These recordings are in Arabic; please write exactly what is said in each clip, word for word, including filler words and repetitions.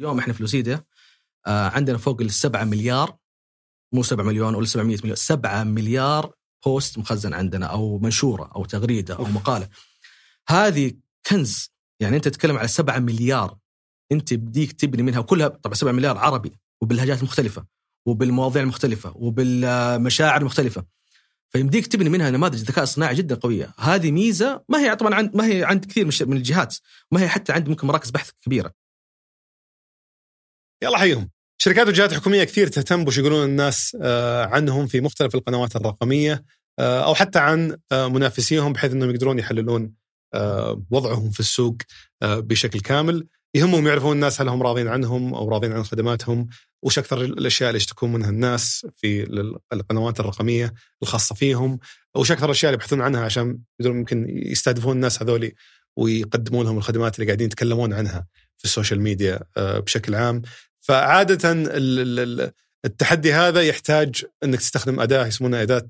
اليوم احنا في لوسيديا آه عندنا فوق السبعة مليار، مو سبعة مليون ولا سبعمية مليون، سبعة مليار بوست مخزن عندنا أو منشورة أو تغريدة أو مقالة. هذه كنز، يعني أنت تتكلم على سبعة مليار أنت بديك تبني منها، وكلها طبعا سبعة مليار عربي وباللهجات المختلفة وبالمواضيع المختلفة وبالمشاعر المختلفة، فيمديك تبني منها نماذج ذكاء صناعي جدا قوية. هذه ميزة ما هي طبعا عند ما هي عند كثير من الجهات، ما هي حتى عند ممكن مراكز بحث كبيرة. يلا حيهم شركات وجهات حكومية كثير تهتم بش يقولون الناس عنهم في مختلف القنوات الرقمية أو حتى عن منافسيهم، بحيث أنهم يقدرون يحللون وضعهم في السوق بشكل كامل. يهمهم يعرفون الناس هل هم راضين عنهم أو راضين عن خدماتهم، وش أكثر الأشياء اللي يشتكون منها الناس في القنوات الرقمية الخاصة فيهم، وش أكثر الأشياء اللي يبحثون عنها عشان يقدرون ممكن يستهدفون الناس هذولي ويقدمون لهم الخدمات اللي قاعدين يتكلمون عنها في السوشيال ميديا بشكل عام. فعادة التحدي هذا يحتاج أنك تستخدم أداة يسمونها أداة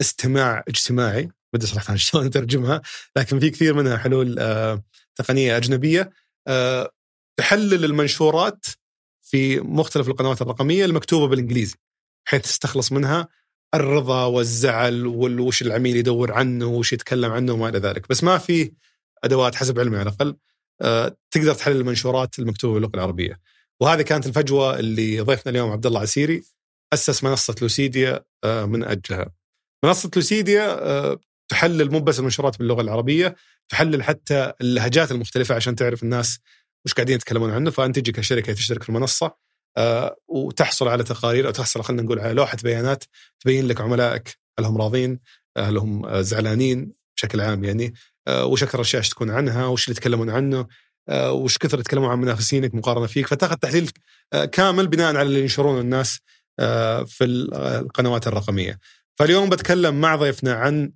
استماع اجتماعي، ما أدري صراحة شلون ترجمها، لكن في كثير منها حلول تقنية أجنبية تحلل المنشورات في مختلف القنوات الرقمية المكتوبة بالإنجليزي، بحيث تستخلص منها الرضا والزعل وش العميل يدور عنه وش يتكلم عنه وما إلى ذلك. بس ما في أدوات حسب علمي على الأقل تقدر تحلل المنشورات المكتوبة باللغة العربية، وهذه كانت الفجوة اللي ضيفنا اليوم عبد الله عسيري أسس منصة لوسيديا من أجلها. منصة لوسيديا تحلل مو بس المنشورات باللغة العربية، تحلل حتى اللهجات المختلفة عشان تعرف الناس وش قاعدين يتكلمون عنه، فأنت تجي كشركة تشترك في المنصة وتحصل على تقارير أو تحصل خلينا نقول على لوحة بيانات تبين لك عملائك هل هم راضين هل هم زعلانين بشكل عام، يعني وش أكثر الأشياء تكون عنها وش اللي يتكلمون عنه وش كثر يتكلموا عن منافسينك مقارنة فيك، فتأخذ تحليل كامل بناء على اللي ينشرونه الناس في القنوات الرقمية. فاليوم بتكلم مع ضيفنا عن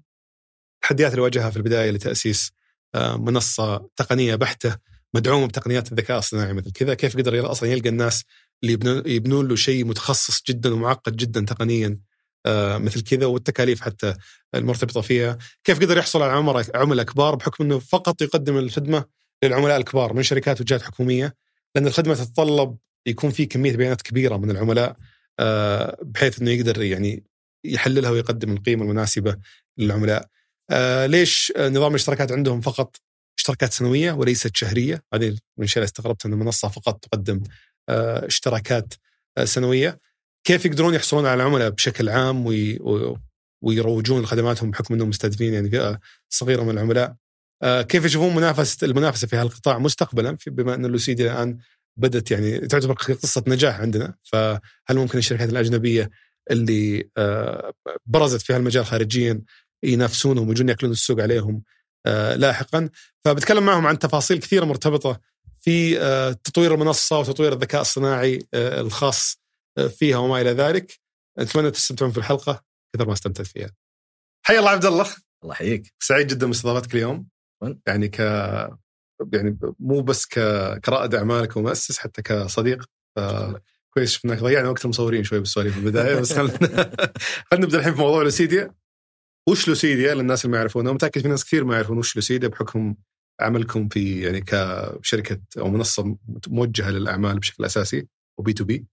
التحديات اللي واجهها في البداية لتأسيس منصة تقنية بحتة مدعومة بتقنيات الذكاء الصناعي مثل كذا، كيف قدر أصلا يلقى الناس اللي يبنون له شيء متخصص جدا ومعقد جدا تقنيا مثل كذا، والتكاليف حتى المرتبطة فيها، كيف قدر يحصل على عملاء كبار بحكم أنه فقط يقدم الخدمة للعملاء الكبار من شركات وجهات حكومية، لأن الخدمة تتطلب يكون في كمية بيانات كبيرة من العملاء بحيث أنه يقدر يعني يحللها ويقدم القيمة المناسبة للعملاء. ليش نظام الاشتراكات عندهم فقط اشتراكات سنوية وليست شهرية؟ هذه من الأشياء اللي استغربت أن المنصة فقط تقدم اشتراكات سنوية. كيف يقدرون يحصلون على العملاء بشكل عام وي... ويروجون لخدماتهم بحكم أنهم مستهدفين يعني فئة صغيرة من العملاء؟ كيف يشوفون منافسة المنافسة في هالقطاع مستقبلا، بما أن لوسيديا الآن بدت يعني تعتبر قصة نجاح عندنا، فهل ممكن الشركات الأجنبية اللي برزت في هالمجال خارجيا ينافسونهم ويجون يأكلون السوق عليهم لاحقا؟ فبتكلم معهم عن تفاصيل كثيرة مرتبطة في تطوير المنصة وتطوير الذكاء الصناعي الخاص فيها وما إلى ذلك. أتمنى تستمتعون في الحلقة كثر ما استمتعت فيها. حيا الله عبد الله. الله يحييك. سعيد جدا باستضافتك اليوم، يعني ك يعني مو بس كرائد أعمالك ومؤسس، حتى كصديق. كويس شفناك، ضيعنا وقت المصورين شوي بالسؤال في البداية، بس خلنا خلنا نبدأ الحين في موضوع لوسيديا. وش لوسيديا للناس اللي ما يعرفونها؟ متأكد في ناس كثير ما يعرفون وش لوسيديا بحكم عملكم في يعني كشركة أو منصة موجهة للأعمال بشكل أساسي وبي تو بي،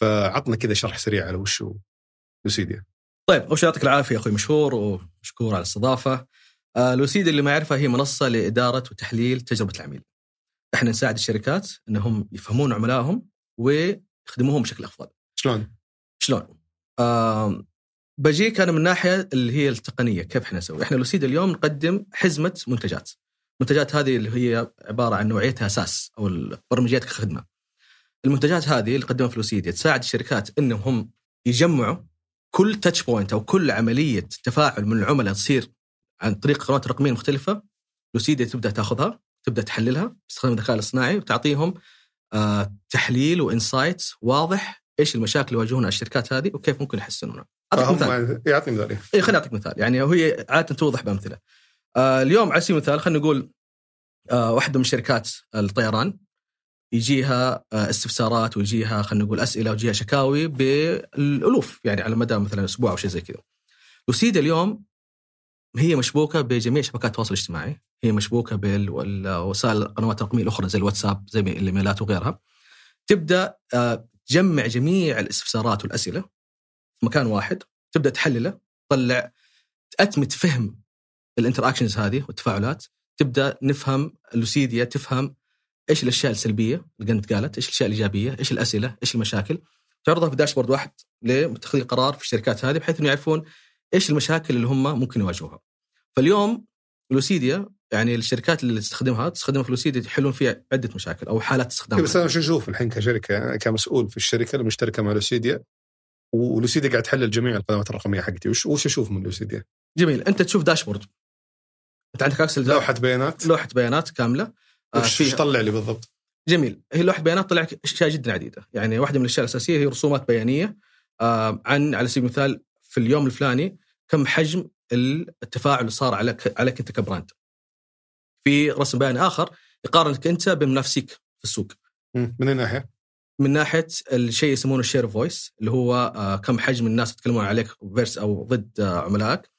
فعطنا كذا شرح سريع على وش لوسيديا. طيب أول شيء يعطيك العافية أخوي مشهور، ومشكور على الاستضافة. لوسيديا اللي ما يعرفها هي منصة لإدارة وتحليل تجربة العميل. احنا نساعد الشركات انهم يفهمون عملائهم ويخدموهم بشكل افضل. شلون؟ شلون؟ آه بجيك انا من ناحية اللي هي التقنية، كيف احنا نسوي؟ احنا لوسيديا اليوم نقدم حزمة منتجات. منتجات هذه اللي هي عبارة عن نوعيتها أساس او البرمجيات كخدمة. المنتجات هذه اللي نقدمها في لوسيديا تساعد الشركات انهم يجمعوا كل تاتش بوينت او كل عملية تفاعل من العملاء تصير عن طريق قنوات رقمية مختلفة. لوسيديا تبدأ تأخذها، تبدأ تحللها باستخدام الذكاء الاصطناعي، وتعطيهم آه تحليل وإنسايتس واضح إيش المشاكل اللي يواجهونها الشركات هذه وكيف ممكن يحسنونها. أعطيك مثال. يعطيني مثال. إيه خليني أعطيك مثال، يعني هي عادة توضح بأمثلة. آه اليوم على سبيل المثال خلينا نقول آه واحدة من شركات الطيران يجيها آه استفسارات ويجيها خلينا نقول أسئلة ويجيها شكاوي بالألوف، يعني على مدى مثلا أسبوع أو شيء زي كذا. لوسيديا اليوم هي مشبوكة بجميع شبكات التواصل الاجتماعي، هي مشبوكة بالوسائل القنوات الرقمية الأخرى زي الواتساب زي الإيميلات وغيرها. تبدأ تجمع جميع الاستفسارات والأسئلة في مكان واحد، تبدأ تحلله، تطلع أتمة فهم الانتراكشنز هذه والتفاعلات. تبدأ نفهم اللوسيديا، تفهم إيش الأشياء السلبية اللي كانت قالت، إيش الأشياء الإيجابية، إيش الأسئلة، إيش المشاكل، تعرضها في داشبورد واحد لمتخذي القرار في الشركات هذه، بحيث إنه يعرفون إيش المشاكل اللي هم ممكن يواجهوها. فاليوم لوسيديا يعني الشركات اللي تستخدمها تستخدمها في لوسيديا يحلون فيها عدة مشاكل أو حالات استخدام. بس أنا شو أشوف الحين كشركة كمسؤول في الشركة المشتركة مع لوسيديا، ولوسيديا قاعد تحلل جميع القنوات الرقمية حقتي، وش وش أشوف من لوسيديا؟ جميل، أنت تشوف داشبورد، أنت عندك أكسل لوحة بيانات، لوحة بيانات كاملة. وش طلع لي بالضبط؟ جميل، هي لوحة بيانات طلع أشياء جدا عديدة. يعني واحدة من الأشياء الأساسية هي رسومات بيانية عن، على سبيل المثال، في اليوم الفلاني كم حجم التفاعل اللي صار عليك عليك أنت كبراند. في رسم بيان آخر يقارنك أنت بمنافسيك في السوق. من الناحية؟ من ناحية الشيء يسمونه share voice، اللي هو كم حجم الناس يتكلمون عليك versus أو ضد عملائك.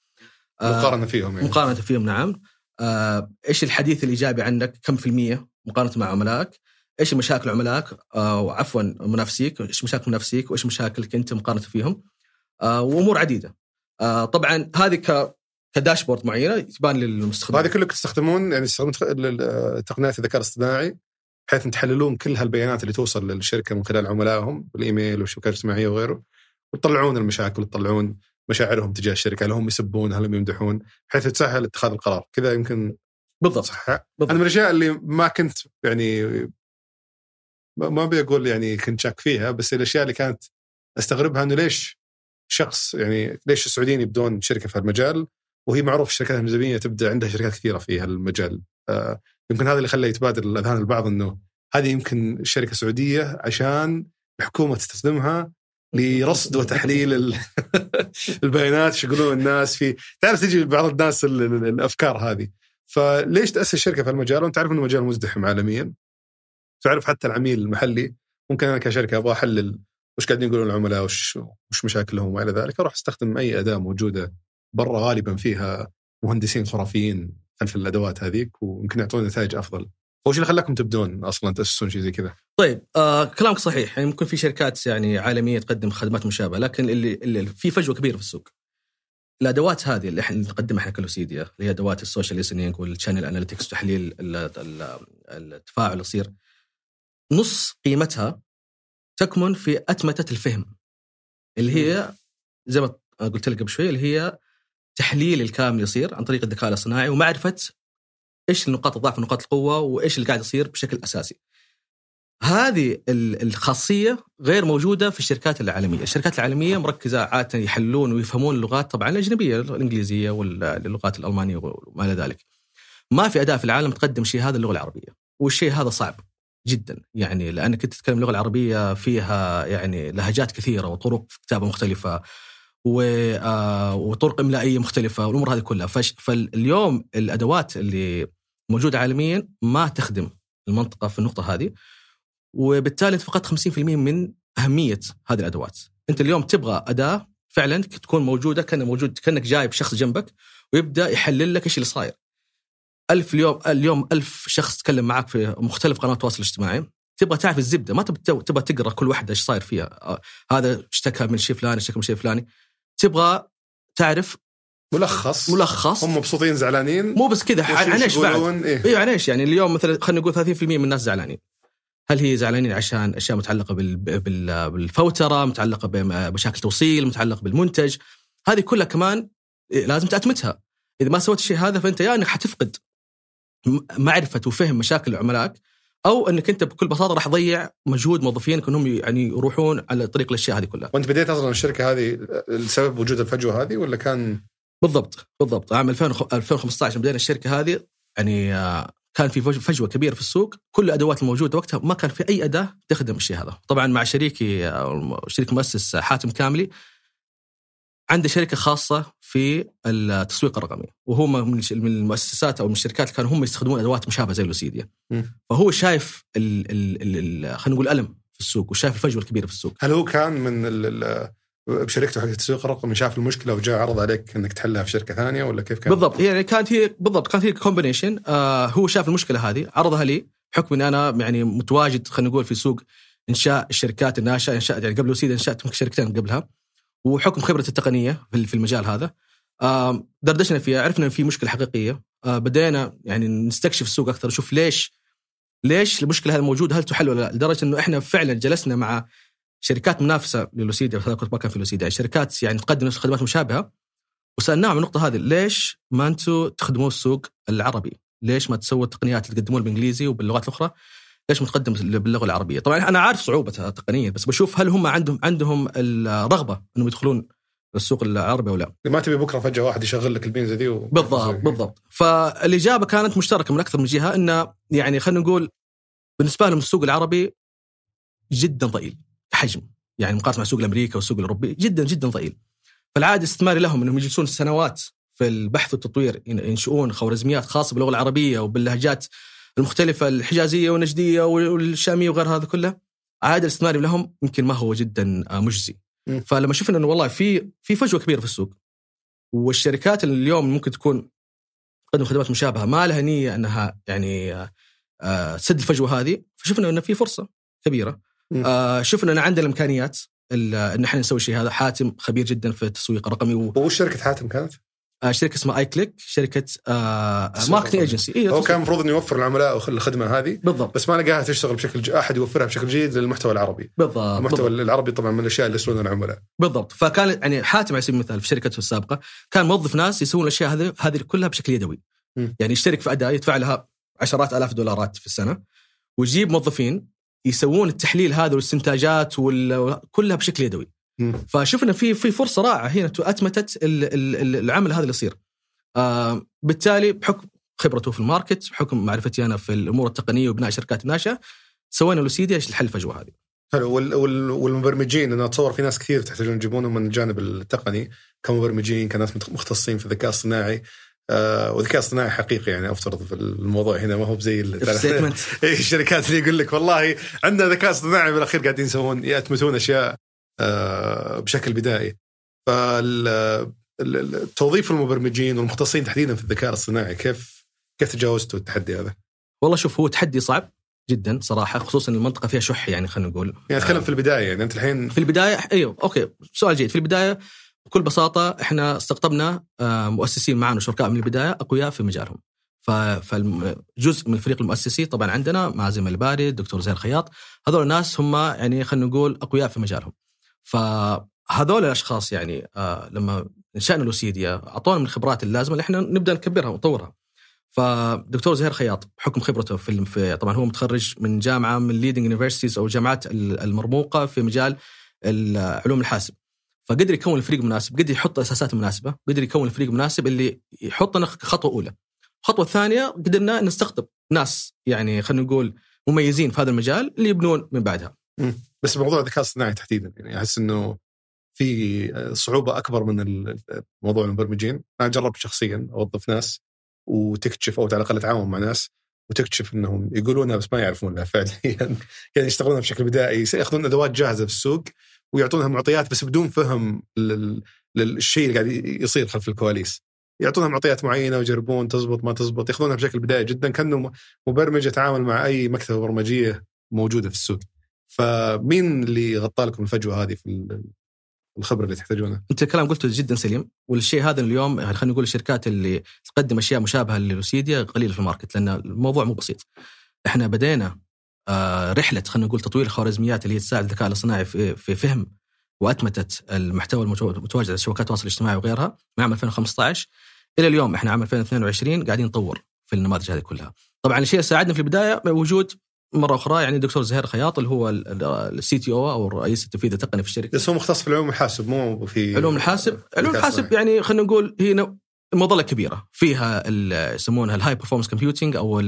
مقارنة فيهم. يعني. مقارنة فيهم، نعم. إيش الحديث الإيجابي عندك كم في المية مقارنة مع عملائك؟ إيش مشاكل عملائك وعفوا منافسيك؟ إيش مشاكل منافسيك وإيش مشاكلك أنت مقارنة فيهم؟ وأمور عديدة. طبعا هذه ك كداشبورد معينة تبان للمستخدم. هذه كلكم تستخدمون يعني تستخدمون تقنيات الذكاء الاصطناعي بحيث تحللون كل هالبيانات اللي توصل للشركة من خلال عملائهم بالإيميل والشبكات الاجتماعية وغيره، وتطلعون المشاكل، وتطلعون مشاعرهم تجاه الشركة، هل هم يسبون، هل هم يمدحون، بحيث تسهل اتخاذ القرار. كذا يمكن بالضبط صح. أنا من الأشياء اللي ما كنت يعني ما بيقول يعني كنت شاك فيها، بس الأشياء اللي كانت أستغربها إنه ليش شخص يعني ليش السعوديين يبدون شركة في المجال، وهي معروف الشركات الأجنبية تبدأ عندها شركات كثيرة في هالمجال. آه يمكن هذا اللي خلى يتبادر الأذهان البعض إنه هذه يمكن شركة سعودية عشان الحكومة تستخدمها لرصد وتحليل البيانات، شغلون الناس في، تعرف تجي بعض الناس الأفكار هذه. فليش تأسس شركة في المجال وأنت تعرف إنه مجال مزدحم عالميا، تعرف حتى العميل المحلي ممكن أنا كشركة أبغى أحلل وش قاعدين يقولون العملاء، وش وش مشاكلهم وإلى ذلك، أروح أستخدم أي أداة موجودة برا غالبا فيها مهندسين خرافيين خلف الأدوات هذيك، ويمكن يعطون نتائج أفضل. وش اللي خلاكم تبدون أصلا تأسسون شيء زي كذا؟ طيب آه كلامك صحيح، يعني ممكن في شركات يعني عالمية تقدم خدمات مشابهة، لكن اللي, اللي في فجوة كبيرة في السوق. الأدوات هذه اللي احنا نقدمها احنا كلوسيديا، اللي هي أدوات السوشيال ليسنينج والشانل أناليتكس، تحليل التفاعل اللي يصير، نص قيمتها تكمن في أتمتة الفهم، اللي هي زي ما قلت لك قبل شوي، اللي هي تحليل الكامل يصير عن طريق الذكاء الاصطناعي، ومعرفة إيش النقاط الضعف ونقاط القوة، وإيش اللي قاعد يصير بشكل أساسي. هذه الخاصية غير موجودة في الشركات العالمية. الشركات العالمية مركزة عادة يحلون ويفهمون اللغات طبعا الأجنبية، الإنجليزية واللغات الألمانية وما إلى ذلك. ما في أداة في العالم تقدم شيء هذا اللغة العربية، والشيء هذا صعب جدا، يعني لأنك تتكلم اللغة العربية فيها يعني لهجات كثيرة وطرق كتابة مختلفة وطرق إملائية مختلفة والأمور هذه كلها. فاليوم الأدوات اللي موجودة عالميا ما تخدم المنطقة في النقطة هذه، وبالتالي أنت فقدت خمسين بالمئة من أهمية هذه الأدوات. أنت اليوم تبغى أداة فعلا تكون موجودة، كأنك موجود، كأنك جايب شخص جنبك ويبدأ يحلل لك إيش اللي صاير. ألف اليوم اليوم ألف شخص تكلم معك في مختلف قنوات التواصل الاجتماعي، تبغى تعرف الزبدة، ما تبغى تبغى تقرأ كل واحدة إيش صاير فيها، هذا اشتكى من شيء فلان، اشتكى من شيء فلاني، تبغى تعرف ملخص ملخص هم مبسوطين زعلانين، مو بس كذا عن ايش بعد إيه؟ ايوه عن ايش. يعني اليوم مثلا خلينا نقول ثلاثين بالمئة من الناس زعلانين، هل هي زعلانين عشان اشياء متعلقه بالفوتره، متعلقه بمشاكل توصيل، متعلقه بالمنتج، هذه كلها كمان لازم تأتمتها. اذا ما سويت الشيء هذا فانت يا انك حتفقد معرفه وفهم مشاكل عملائك، او انك انت بكل بساطه راح تضيع مجهود موظفينك انهم يعني يروحون على طريق الاشياء هذه كلها. وانت بديت اصلا الشركه هذه لسبب وجود الفجوه هذه ولا كان؟ بالضبط بالضبط، عام ألفين وخمسة عشر بدينا الشركة هذه، يعني كان في فجوة كبيرة في السوق، كل الأدوات الموجودة وقتها ما كان في أي أداة تخدم الشيء هذا. طبعا مع شريكي شريك مؤسس حاتم كاملي، عنده شركة خاصة في التسويق الرقمي، وهو من المؤسسات أو من الشركات كانوا هم يستخدمون أدوات مشابهة زي لوسيديا، فهو شايف ال ال خلينا نقول الألم في السوق، وشايف الفجوة الكبيرة في السوق. هل هو كان من ال بشركته حق التسويق الرقمي شاف المشكلة وجاء عرض عليك إنك تحلها في شركة ثانية ولا كيف كان؟ بالضبط، يعني كانت هي بالضبط كانت هي كومبينيشن. آه هو شاف المشكلة هذه عرضها لي، بحكم إن أنا يعني متواجد خلينا نقول في سوق إنشاء الشركات الناشئة. إنشاء يعني قبل لوسيدا إنشأت ممكن شركتين قبلها، وحكم خبرة التقنية في المجال هذا دردشنا فيها، عرفنا إن في مشكلة حقيقية، بدأنا يعني نستكشف السوق أكثر، نشوف ليش ليش المشكلة هذا موجود، هل تحل ولا لا، لدرجة إنه إحنا فعلا جلسنا مع شركات منافسة للوسيدا، هذا كنت باكن في لوسيدا، شركات يعني تقدم خدمات مشابهة، وسألناهم عن النقطة هذه، ليش ما أنتوا تخدموا السوق العربي؟ ليش ما تسووا التقنيات اللي تقدموها بالإنجليزي وباللغات الأخرى؟ ليش متقدم باللغة العربية؟ طبعا أنا عارف صعوبتها تقنيا، بس بشوف هل هم عندهم عندهم الرغبة إنهم يدخلون السوق العربي ولا ما تبي بكرة فجأة واحد يشغل لك البينزة دي و... بالضبط بالضبط. فالإجابة كانت مشتركة من أكثر من جهة، إنه يعني خلينا نقول بالنسبة لهم السوق العربي جدا ضئيل حجم، يعني مقارنة مع السوق الأمريكي والسوق الأوروبي جدا جدا ضئيل. فالعادة استثماري لهم إنهم يجلسون سنوات في البحث والتطوير، ينشؤون خوارزميات خاصة باللغة العربية وباللهجات المختلفة، الحجازية والنجدية والشامية وغير هذا كله، عادة الاستثمار لهم يمكن ما هو جدا مجزي. فلما شفنا أنه والله في في فجوة كبيرة في السوق، والشركات اللي اليوم ممكن تكون تقدم خدمات مشابهة ما لها نية أنها يعني تسد الفجوة هذه، فشفنا أنه في فرصة كبيرة، شفنا أن عندنا الإمكانيات أن نحن نسوي شيء. هذا حاتم خبير جدا في التسويق الرقمي. وش شركة حاتم كانت؟ شركة اسمها اي كليك، شركة ماركتنج ايجنسي. هو كان مفروض انه يوفر العملاء والخدمه هذه بالضبط، بس ما لقاها تشتغل بشكل ج... احد يوفرها بشكل جيد للمحتوى العربي بالضبط. المحتوى بالضبط. العربي طبعا من الاشياء اللي يسوونها العملاء بالضبط. فكان يعني حاتم على سبيل المثال في شركته السابقه كان موظف ناس يسوون الاشياء هذه هذه كلها بشكل يدوي، م. يعني يشترك في اداء يدفع لها عشرات الاف دولارات في السنه، ويجيب موظفين يسوون التحليل هذا والاستنتاجات وال... كلها بشكل يدوي. فشوفنا في في فرصة رائعة هنا أتمتت العمل هذا اللي يصير. آه بالتالي بحكم خبرته في الماركت، بحكم معرفتي أنا في الأمور التقنية وبناء شركات ناشئة، سوينا لوسيديا لحل الفجوة هذه. حلو. والمبرمجين، أنا أتصور في ناس كثير تحتاجون يجيبونهم من الجانب التقني كمبرمجين، كناس مختصين في الذكاء الصناعي آه والذكاء الصناعي حقيقي، يعني أفترض في الموضوع هنا ما هو بزي الشركات اللي يقول لك والله عندنا ذكاء صناعي، بالأخير قاعدين يسوون يأتمتون أشياء بشكل بدائي. فالتوظيف المبرمجين والمختصين تحديدا في الذكاء الصناعي، كيف كيف تجاوزتوا التحدي هذا؟ والله شوف، هو تحدي صعب جدا صراحة، خصوصا المنطقة فيها شح، يعني خلينا نقول يعني أتكلم آه. في البداية، يعني أنت الحين في البداية. أيوه أوكي، سؤال جيد. في البداية بكل بساطة إحنا استقطبنا مؤسسين معنا وشركاء من البداية أقوياء في مجالهم، فالجزء من الفريق المؤسسي طبعا عندنا مازن الباردي، دكتور زهير الخياط، هذول الناس هم يعني خلينا نقول أقوياء في مجالهم. فهذول الأشخاص يعني آه لما انشأنا لوسيديا أعطونا من الخبرات اللازمة اللي إحنا نبدأ نكبرها ونطورها. فدكتور زهير خياط بحكم خبرته في, في طبعا هو متخرج من جامعة من leading universities أو جامعات المرموقة في مجال علوم الحاسب، فقدر يكون الفريق مناسب، قدر يحط أساسات مناسبة، قدر يكون الفريق مناسب اللي يحطنا خطوة أولى. خطوة ثانية قدرنا نستقطب ناس يعني خلينا نقول مميزين في هذا المجال اللي يبنون من بعدها. بس موضوع الذكاء الصناعي تحديدا، يعني أحس إنه في صعوبة أكبر من موضوع المبرمجين. أنا جرب شخصيا أوظف ناس وتكتشف، أو على الأقل أتعاون مع ناس وتكتشف إنهم يقولونها بس ما يعرفونها فعليا، يعني يشتغلونها بشكل بدائي، يأخذون أدوات جاهزة في السوق ويعطونها معطيات بس بدون فهم للشيء اللي قاعد يصير خلف الكواليس. يعطونها معطيات معينة ويجربون تزبط ما تزبط، يأخذونها بشكل بدائي جدا، كأنه مبرمج يتعامل مع أي مكتبة برمجية موجودة في السوق. فمين اللي غطى لكم الفجوة هذه في الخبرة اللي تحتاجونها؟ أنت الكلام قلته جدا سليم، والشيء هذا اليوم يعني خلينا نقول الشركات اللي تقدم أشياء مشابهة للوسيديا قليلة في الماركت، لأن الموضوع مو بسيط. إحنا بدأنا رحلة خلينا نقول تطوير الخوارزميات اللي تساعد الذكاء الاصطناعي في فهم وأتمتة المحتوى المتواجد على شبكات التواصل الاجتماعي وغيرها من عام ألفين وخمسة عشر إلى اليوم. إحنا عام ألفين واثنين وعشرين قاعدين نطور في النماذج هذه كلها. طبعا الشيء ساعدنا في البداية وجود مرة أخرى يعني دكتور زهير خياط اللي هو السي تي او أو الرئيس التنفيذي التقني في الشركة، بس هو مختص في العلوم الحاسب، مو في علوم الحاسب. علوم الحاسب يعني خلينا نقول هي مظلة كبيرة فيها يسمونها الهاي برفورمانس كومبيوتينج، أو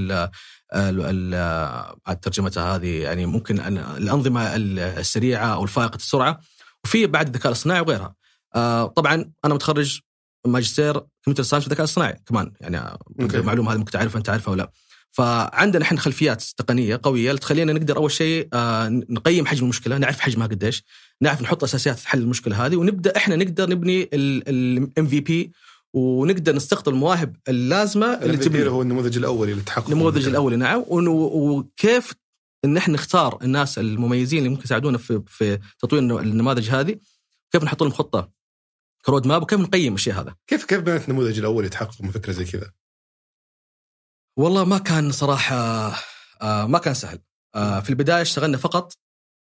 الترجمتها هذه يعني ممكن الأنظمة السريعة أو الفائقة السرعة، وفي بعد الذكاء الصناعي وغيرها. طبعا أنا متخرج ماجستير كمبيوتر ساينس في الذكاء الصناعي كمان، يعني المعلومة هذه ممكن تعرفها أنت عارفها ولا. فعندنا نحن خلفيات تقنية قوية تخلينا نقدر أول شيء نقيم حجم المشكلة، نعرف حجمها قديش، نعرف نحط أساسيات حل المشكلة هذه، ونبدأ إحنا نقدر نبني ال إم في بي ونقدر نستقطب المواهب اللازمة. اللي تبني هو النموذج الأول اللي تحقق النموذج الأول، نعم. وكيف ان احنا نختار الناس المميزين اللي ممكن يساعدونا في في تطوير النماذج هذه، كيف نحط لهم خطه كرود ماب، وكيف نقيم الشيء هذا. كيف كيف بنت النموذج الاول يتحقق من فكره زي كذا؟ والله ما كان صراحه ما كان سهل. في البدايه اشتغلنا فقط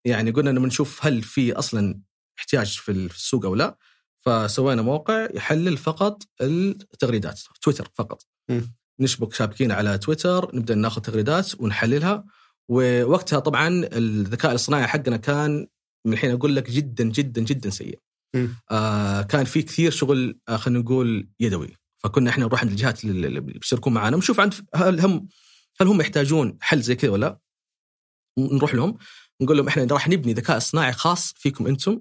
يعني قلنا انه بنشوف هل في اصلا احتياج في السوق او لا، فسوينا موقع يحلل فقط التغريدات، تويتر فقط. م. نشبك شابكين على تويتر، نبدأ ناخذ تغريدات ونحللها. ووقتها طبعا الذكاء الاصطناعي حقنا كان من الحين أقول لك جدا جدا جدا سيء. آه كان في كثير شغل آه خلينا نقول يدوي، فكنا احنا نروح عند الجهات اللي بيشتركون معنا ونشوف عند هل هم هل هم يحتاجون حل زي كذا ولا. نروح لهم نقول لهم احنا راح نبني ذكاء اصطناعي خاص فيكم انتم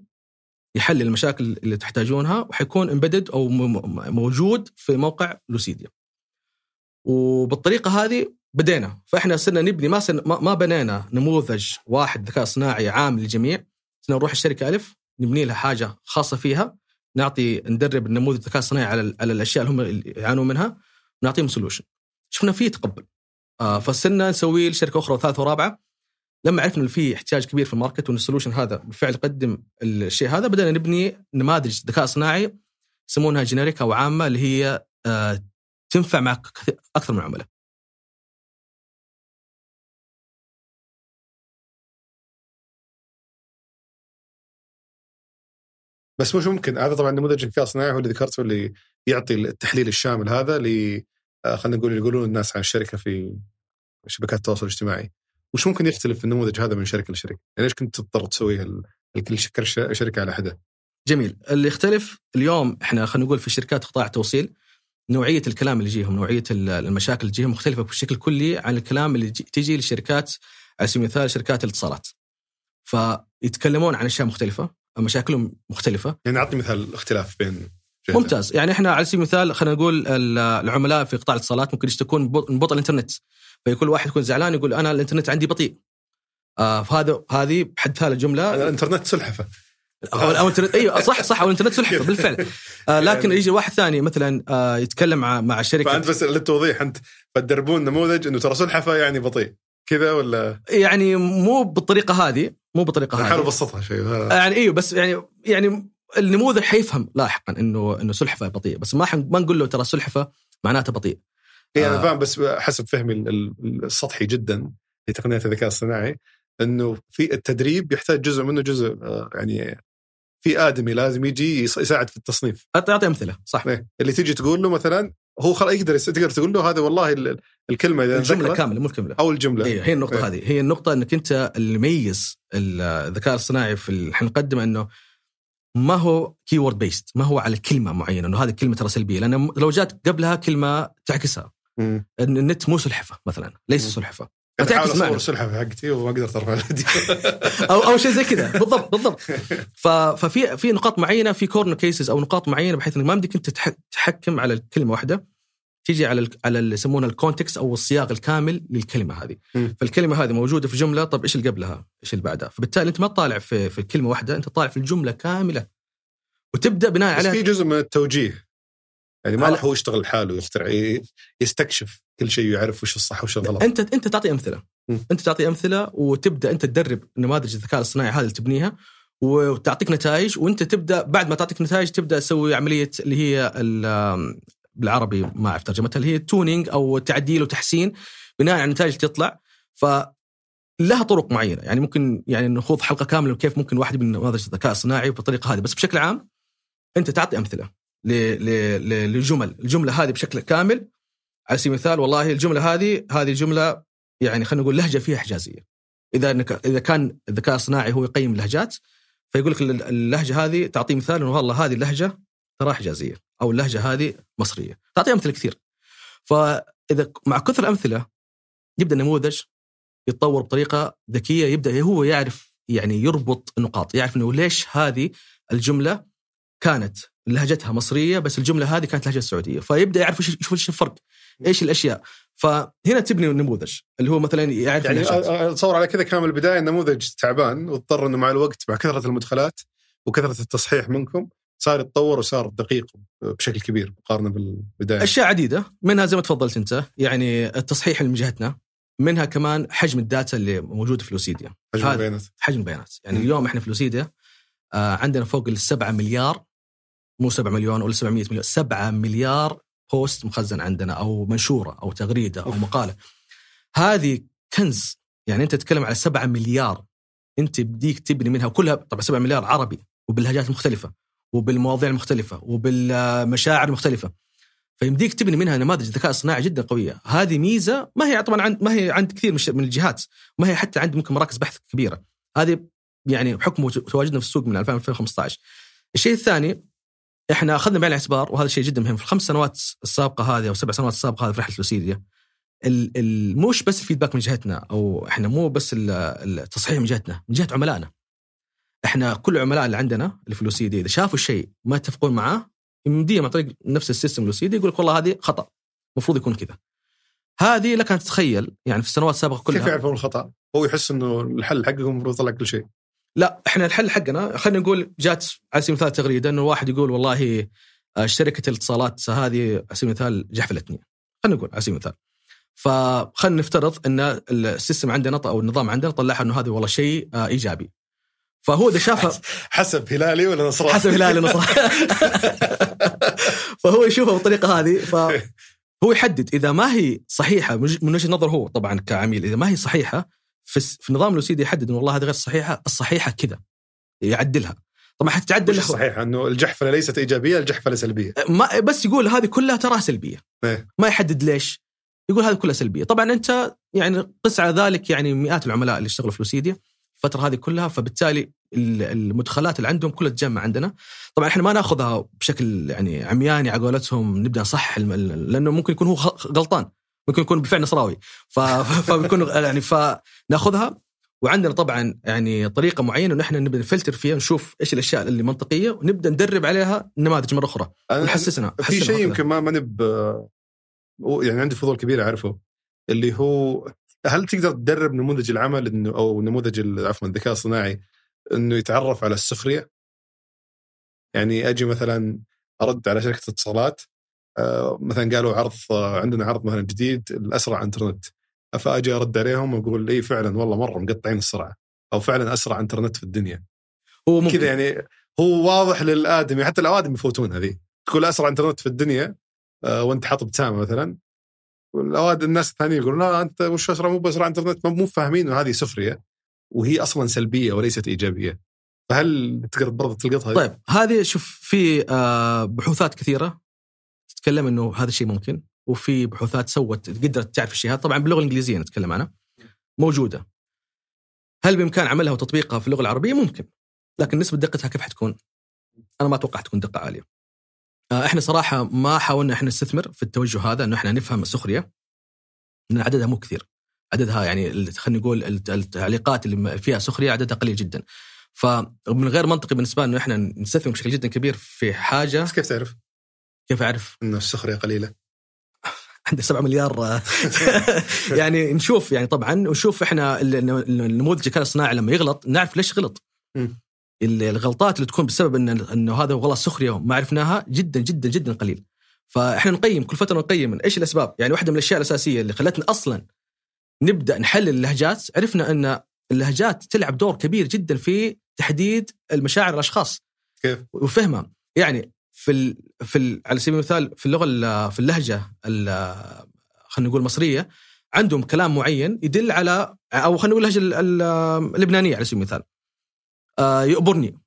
يحل المشاكل اللي تحتاجونها، وحيكون امبيدد او موجود في موقع لوسيديا. وبالطريقه هذه بدينا، فاحنا صرنا نبني، ما ما بنينا نموذج واحد ذكاء صناعي عام للجميع. صرنا نروح الشركه الف نبني لها حاجه خاصه فيها، نعطي ندرب النموذج الذكاء الصناعي على على الاشياء اللي هم يعانون منها، ونعطيهم سولوشن. شفنا فيه تقبل، آه فصرنا نسوي لشركه اخرى وثالثه ورابعه. لما عرفنا ان في احتياج كبير في الماركت وان السولوشن هذا بالفعل يقدم الشيء هذا، بدأنا نبني نماذج ذكاء صناعي يسمونها جينيريك او عامه، اللي هي آه تنفع مع أكثر من عملاء. بس مش ممكن هذا طبعا نموذج الذكاء الصناعي هو اللي ذكرته، اللي يعطي التحليل الشامل هذا اللي خلينا نقول يقولون الناس عن الشركة في شبكات التواصل الاجتماعي. وش ممكن يختلف النموذج هذا من شركة لشركة؟ يعني إيش كنت تضطر تسويه لكل شركة على حدة؟ جميل. اللي يختلف اليوم إحنا خلينا نقول في شركات قطاع التوصيل، نوعية الكلام اللي يجيهم، نوعية المشاكل اللي يجيهم مختلفة بشكل كلي عن الكلام اللي تيجي لشركات، على سبيل المثال شركات الاتصالات، فيتكلمون عن أشياء مختلفة، مشاكلهم مختلفة. يعني أعطي مثال الاختلاف بين جهة. ممتاز. يعني إحنا على سبيل المثال خلينا نقول العملاء في قطاع الاتصالات ممكن يشتكون من بطء الإنترنت، فيكون واحد يكون زعلان يقول أنا الإنترنت عندي بطيء، آه فهذا هذه بحد ذاتها الجملة الإنترنت سلحفة. أو الإنترنت، أيوة صح صح، أو الإنترنت سلحفة بالفعل. آه لكن يجي واحد ثاني مثلا آه يتكلم مع مع شركة. فأنت بس للتوضيح، أنت بتدربون نموذج إنه ترى سلحفة يعني بطيء كذا ولا؟ يعني مو بالطريقة هذه، مو بالطريقة هذه. حاول بسطها شيء. آه يعني أيوة بس يعني يعني النموذج حيفهم لاحقا إنه إنه سلحفة بطيء، بس ما ما نقول له ترى سلحفة معناته بطيء. إيه أنا فاهم، بس حسب فهمي السطحي جدا لتقنيات الذكاء الصناعي إنه في التدريب يحتاج جزء منه جزء يعني في آدمي لازم يجي يساعد في التصنيف. أعطي أمثلة. صح. إيه. اللي تيجي تقول له مثلا هو خلاص يقدر تقدر تقول له هذا والله الكلمة إذا الجملة كاملة مو الكملة أو الجملة. إيه. هي النقطة. إيه. هذه هي النقطة، إنك أنت اللي يميز الذكاء الصناعي في حنقدم إنه ما هو keyword based، ما هو على كلمة معينة إنه هذه الكلمة ترى سلبية، لأن لو جات قبلها كلمة تعكسها. مم. النت مو سلحفة مثلا، ليس سلحفة. أتعكس معنى سلحفة حقتي وما أقدر أرفع اليد. أو أو شيء زي كذا بالضبط بالضبط. ففي في نقاط معينة، في كورنر كيسز أو نقاط معينة، بحيث إنك ما بدك أنت تتحكم على الكلمة واحدة، تيجي على على اللي يسمونها الكونتكست أو السياق الكامل للكلمة هذه. مم. فالكلمة هذه موجودة في جملة، طب إيش اللي قبلها إيش اللي بعدها، فبالتالي أنت ما تطالع في في كلمة واحدة، أنت تطالع في الجملة كاملة وتبدأ بناء على. في جزء من التوجيه يعني ما راح هو يشتغل حاله يخترع يستكشف كل شيء ويعرف وش الصح وش الغلط. انت انت تعطي امثله. م. انت تعطي امثله وتبدا انت تدرب نماذج الذكاء الاصطناعي هذا اللي تبنيها وتعطيك نتائج، وانت تبدا بعد ما تعطيك نتائج تبدا تسوي عمليه اللي هي بالعربي ما اعرف ترجمتها، اللي هي تونينج او تعديل وتحسين بناء على النتائج اللي تطلع. فلها طرق معينه، يعني ممكن يعني نخوض حلقه كامله وكيف ممكن واحد من نماذج الذكاء الصناعي بالطريقه هذه. بس بشكل عام انت تعطي امثله للجمل، الجملة هذه بشكل كامل. على سبيل المثال والله الجملة هذه هذه جملة يعني خلينا نقول لهجة فيها حجازية. إذا إذا كان الذكاء الصناعي هو يقيم اللهجات، فيقول لك اللهجة هذه، تعطي مثال إنه والله هذه اللهجة ترى حجازية، أو اللهجة هذه مصرية، تعطي أمثلة كثير. فإذا مع كثر الأمثلة يبدأ النموذج يتطور بطريقة ذكية، يبدأ هو يعرف يعني يربط النقاط، يعرف إنه ليش هذه الجملة كانت لهجتها مصرية بس الجملة هذه كانت لهجة سعودية، فيبدأ يعرف يشوف ايش الفرق، ايش الاشياء. فهنا تبني النموذج اللي هو مثلا يعرف يعني اتصور على كذا كان البداية النموذج تعبان، واضطر انه مع الوقت مع كثرة المدخلات وكثرة التصحيح منكم صار يتطور وصار دقيق بشكل كبير مقارنة بالبداية. اشياء عديدة منها زي ما تفضلت انت، يعني التصحيح من جهتنا، منها كمان حجم الداتا اللي موجود في لوسيديا، حجم البيانات، حجم بيانات. يعني م. اليوم احنا في لوسيديا آه عندنا فوق السبعة مليار، مو سبعة مليون ولا سبعمية مليون، سبعة مليار بوست مخزن عندنا أو منشورة أو تغريدة أو مقالة. هذه كنز، يعني أنت تتكلم على سبعة مليار أنت بديك تبني منها، وكلها طبعا سبعة مليار عربي وباللهجات المختلفة وبالمواضيع المختلفة وبالمشاعر المختلفة، فيمديك تبني منها نماذج ذكاء صناعي جدا قوية. هذه ميزة ما هي طبعا عند ما هي عند كثير من الجهات، ما هي حتى عند ممكن مراكز بحث كبيرة. هذه يعني بحكم تواجدنا في السوق من ألفين وخمسة عشر. الشيء الثاني احنا اخذنا بعين الاعتبار، وهذا الشيء جدا مهم، في الخمس سنوات السابقه هذه او سبع سنوات السابقه هذه في رحله لوسيديا، مش بس الفيدباك من جهتنا او احنا مو بس التصحيح من جهتنا، من جهه عملائنا. احنا كل العملاء اللي عندنا اللي في لوسيديا اذا شافوا شيء ما يتفقون معاه يمديهم عن طريق نفس السيستم لوسيديا يقول لك والله هذه خطا المفروض يكون كذا. هذه لك ان تتخيل يعني في السنوات السابقه كلها كيف يعرفون الخطا؟ هو يحس انه الحل حقهم المفروض يطلع كل شيء. لا احنا الحل حقنا، خلينا نقول جات على سبيل المثال تغريده انه واحد يقول والله شركه الاتصالات هذه على سبيل المثال جحفلتني، خلينا نقول على سبيل المثال، فخلينا نفترض ان السيستم عندنا او النظام عندنا طلعها انه هذا والله شيء ايجابي، فهو ده شافها حسب هلالي ولا نصراوي، حسب هلالي نصراوي فهو يشوفها بالطريقه هذه، فهو يحدد اذا ما هي صحيحه من وجهه نظره هو طبعا كعميل، اذا ما هي صحيحه في النظام لوسيدي يحدد إن والله هذه غير صحيحة، الصحيحة كذا يعدلها. طبعا حتتعدل لها صحيحة، إنه الجحفلة ليست إيجابية، الجحفلة سلبية، ما بس يقول هذه كلها تراها سلبية إيه؟ ما يحدد ليش، يقول هذه كلها سلبية. طبعا أنت يعني قس على ذلك يعني مئات العملاء اللي اشتغلوا في لوسيديا الفترة هذه كلها، فبالتالي المدخلات اللي عندهم كلها تجمع عندنا. طبعا إحنا ما نأخذها بشكل يعني عمياني على قولتهم نبدأ نصحح، لأنه ممكن يكون هو غلطان، ممكن يكون بالفعل نصراوي، فبيكون يعني فناخذها. وعندنا طبعا يعني طريقه معينه نحن نبدا نفلتر فيها، نشوف ايش الاشياء اللي منطقيه ونبدا ندرب عليها نماذج مره اخرى ونحسسنا في شيء يمكن ما منب يعني عندي فضول كبير اعرفه، اللي هو هل تقدر تدرب نموذج العمل انه او نموذج عفوا الذكاء الصناعي انه يتعرف على السخريه؟ يعني اجي مثلا ارد على شركه اتصالات مثلا قالوا عرض عندنا عرض مثلا جديد الأسرع إنترنت، فأجي أرد عليهم وأقول لي فعلا والله مرة مقطعين السرعة، أو فعلا أسرع إنترنت في الدنيا هو كذا. يعني هو واضح للآدمي، حتى الآدمي يفوتون هذه، تقول أسرع إنترنت في الدنيا وأنت حاط ابتسامة مثلا، والأواد الناس الثانية يقولون لا أنت وش أسرع، مو بأسرع إنترنت، مو فاهمين إنه هذه سخرية وهي أصلا سلبية وليست إيجابية. فهل تقدر برضه تلقطها؟ طيب هذه شوف في بحوثات كثيرة تكلم إنه هذا الشيء ممكن، وفي بحوثات سوت قدرت تعرف الشيء هذا طبعا باللغة الإنجليزية نتكلم عنها موجودة. هل بإمكان عملها وتطبيقها في اللغة العربية؟ ممكن، لكن نسبة دقتها كيف حتكون؟ أنا ما أتوقع تكون دقة عالية. إحنا صراحة ما حاولنا إحنا نستثمر في التوجه هذا، إنه إحنا نفهم السخرية، إن عددها مو كثير، عددها يعني خلينا نقول التعليقات اللي فيها سخرية عددها قليل جدا، فمن غير منطقي بالنسبة إنه إحنا نستثمر بشكل جدا كبير في حاجة. كيف تعرف؟ كيف أعرف إنه السخرية قليلة؟ عنده سبعة مليار يعني نشوف يعني طبعاً، ونشوف إحنا النموذج الذكاء الصناعي لما يغلط نعرف ليش غلط. الغلطات اللي تكون بسبب إن إنه هذا والله سخرية ما عرفناها جداً جداً جداً قليل. فإحنا نقيم كل فترة، نقيم إيش الأسباب. يعني واحدة من الأشياء الأساسية اللي خلتنا أصلاً نبدأ نحلل اللهجات، عرفنا إن اللهجات تلعب دور كبير جداً في تحديد المشاعر الأشخاص كيف وفهمها. يعني في ال... في ال... على سبيل المثال في اللغه ال... في اللهجه ال... خلينا نقول المصريه عندهم كلام معين يدل على، او خلينا نقول اللهجه ال... اللبنانيه على سبيل المثال آه يقبرني،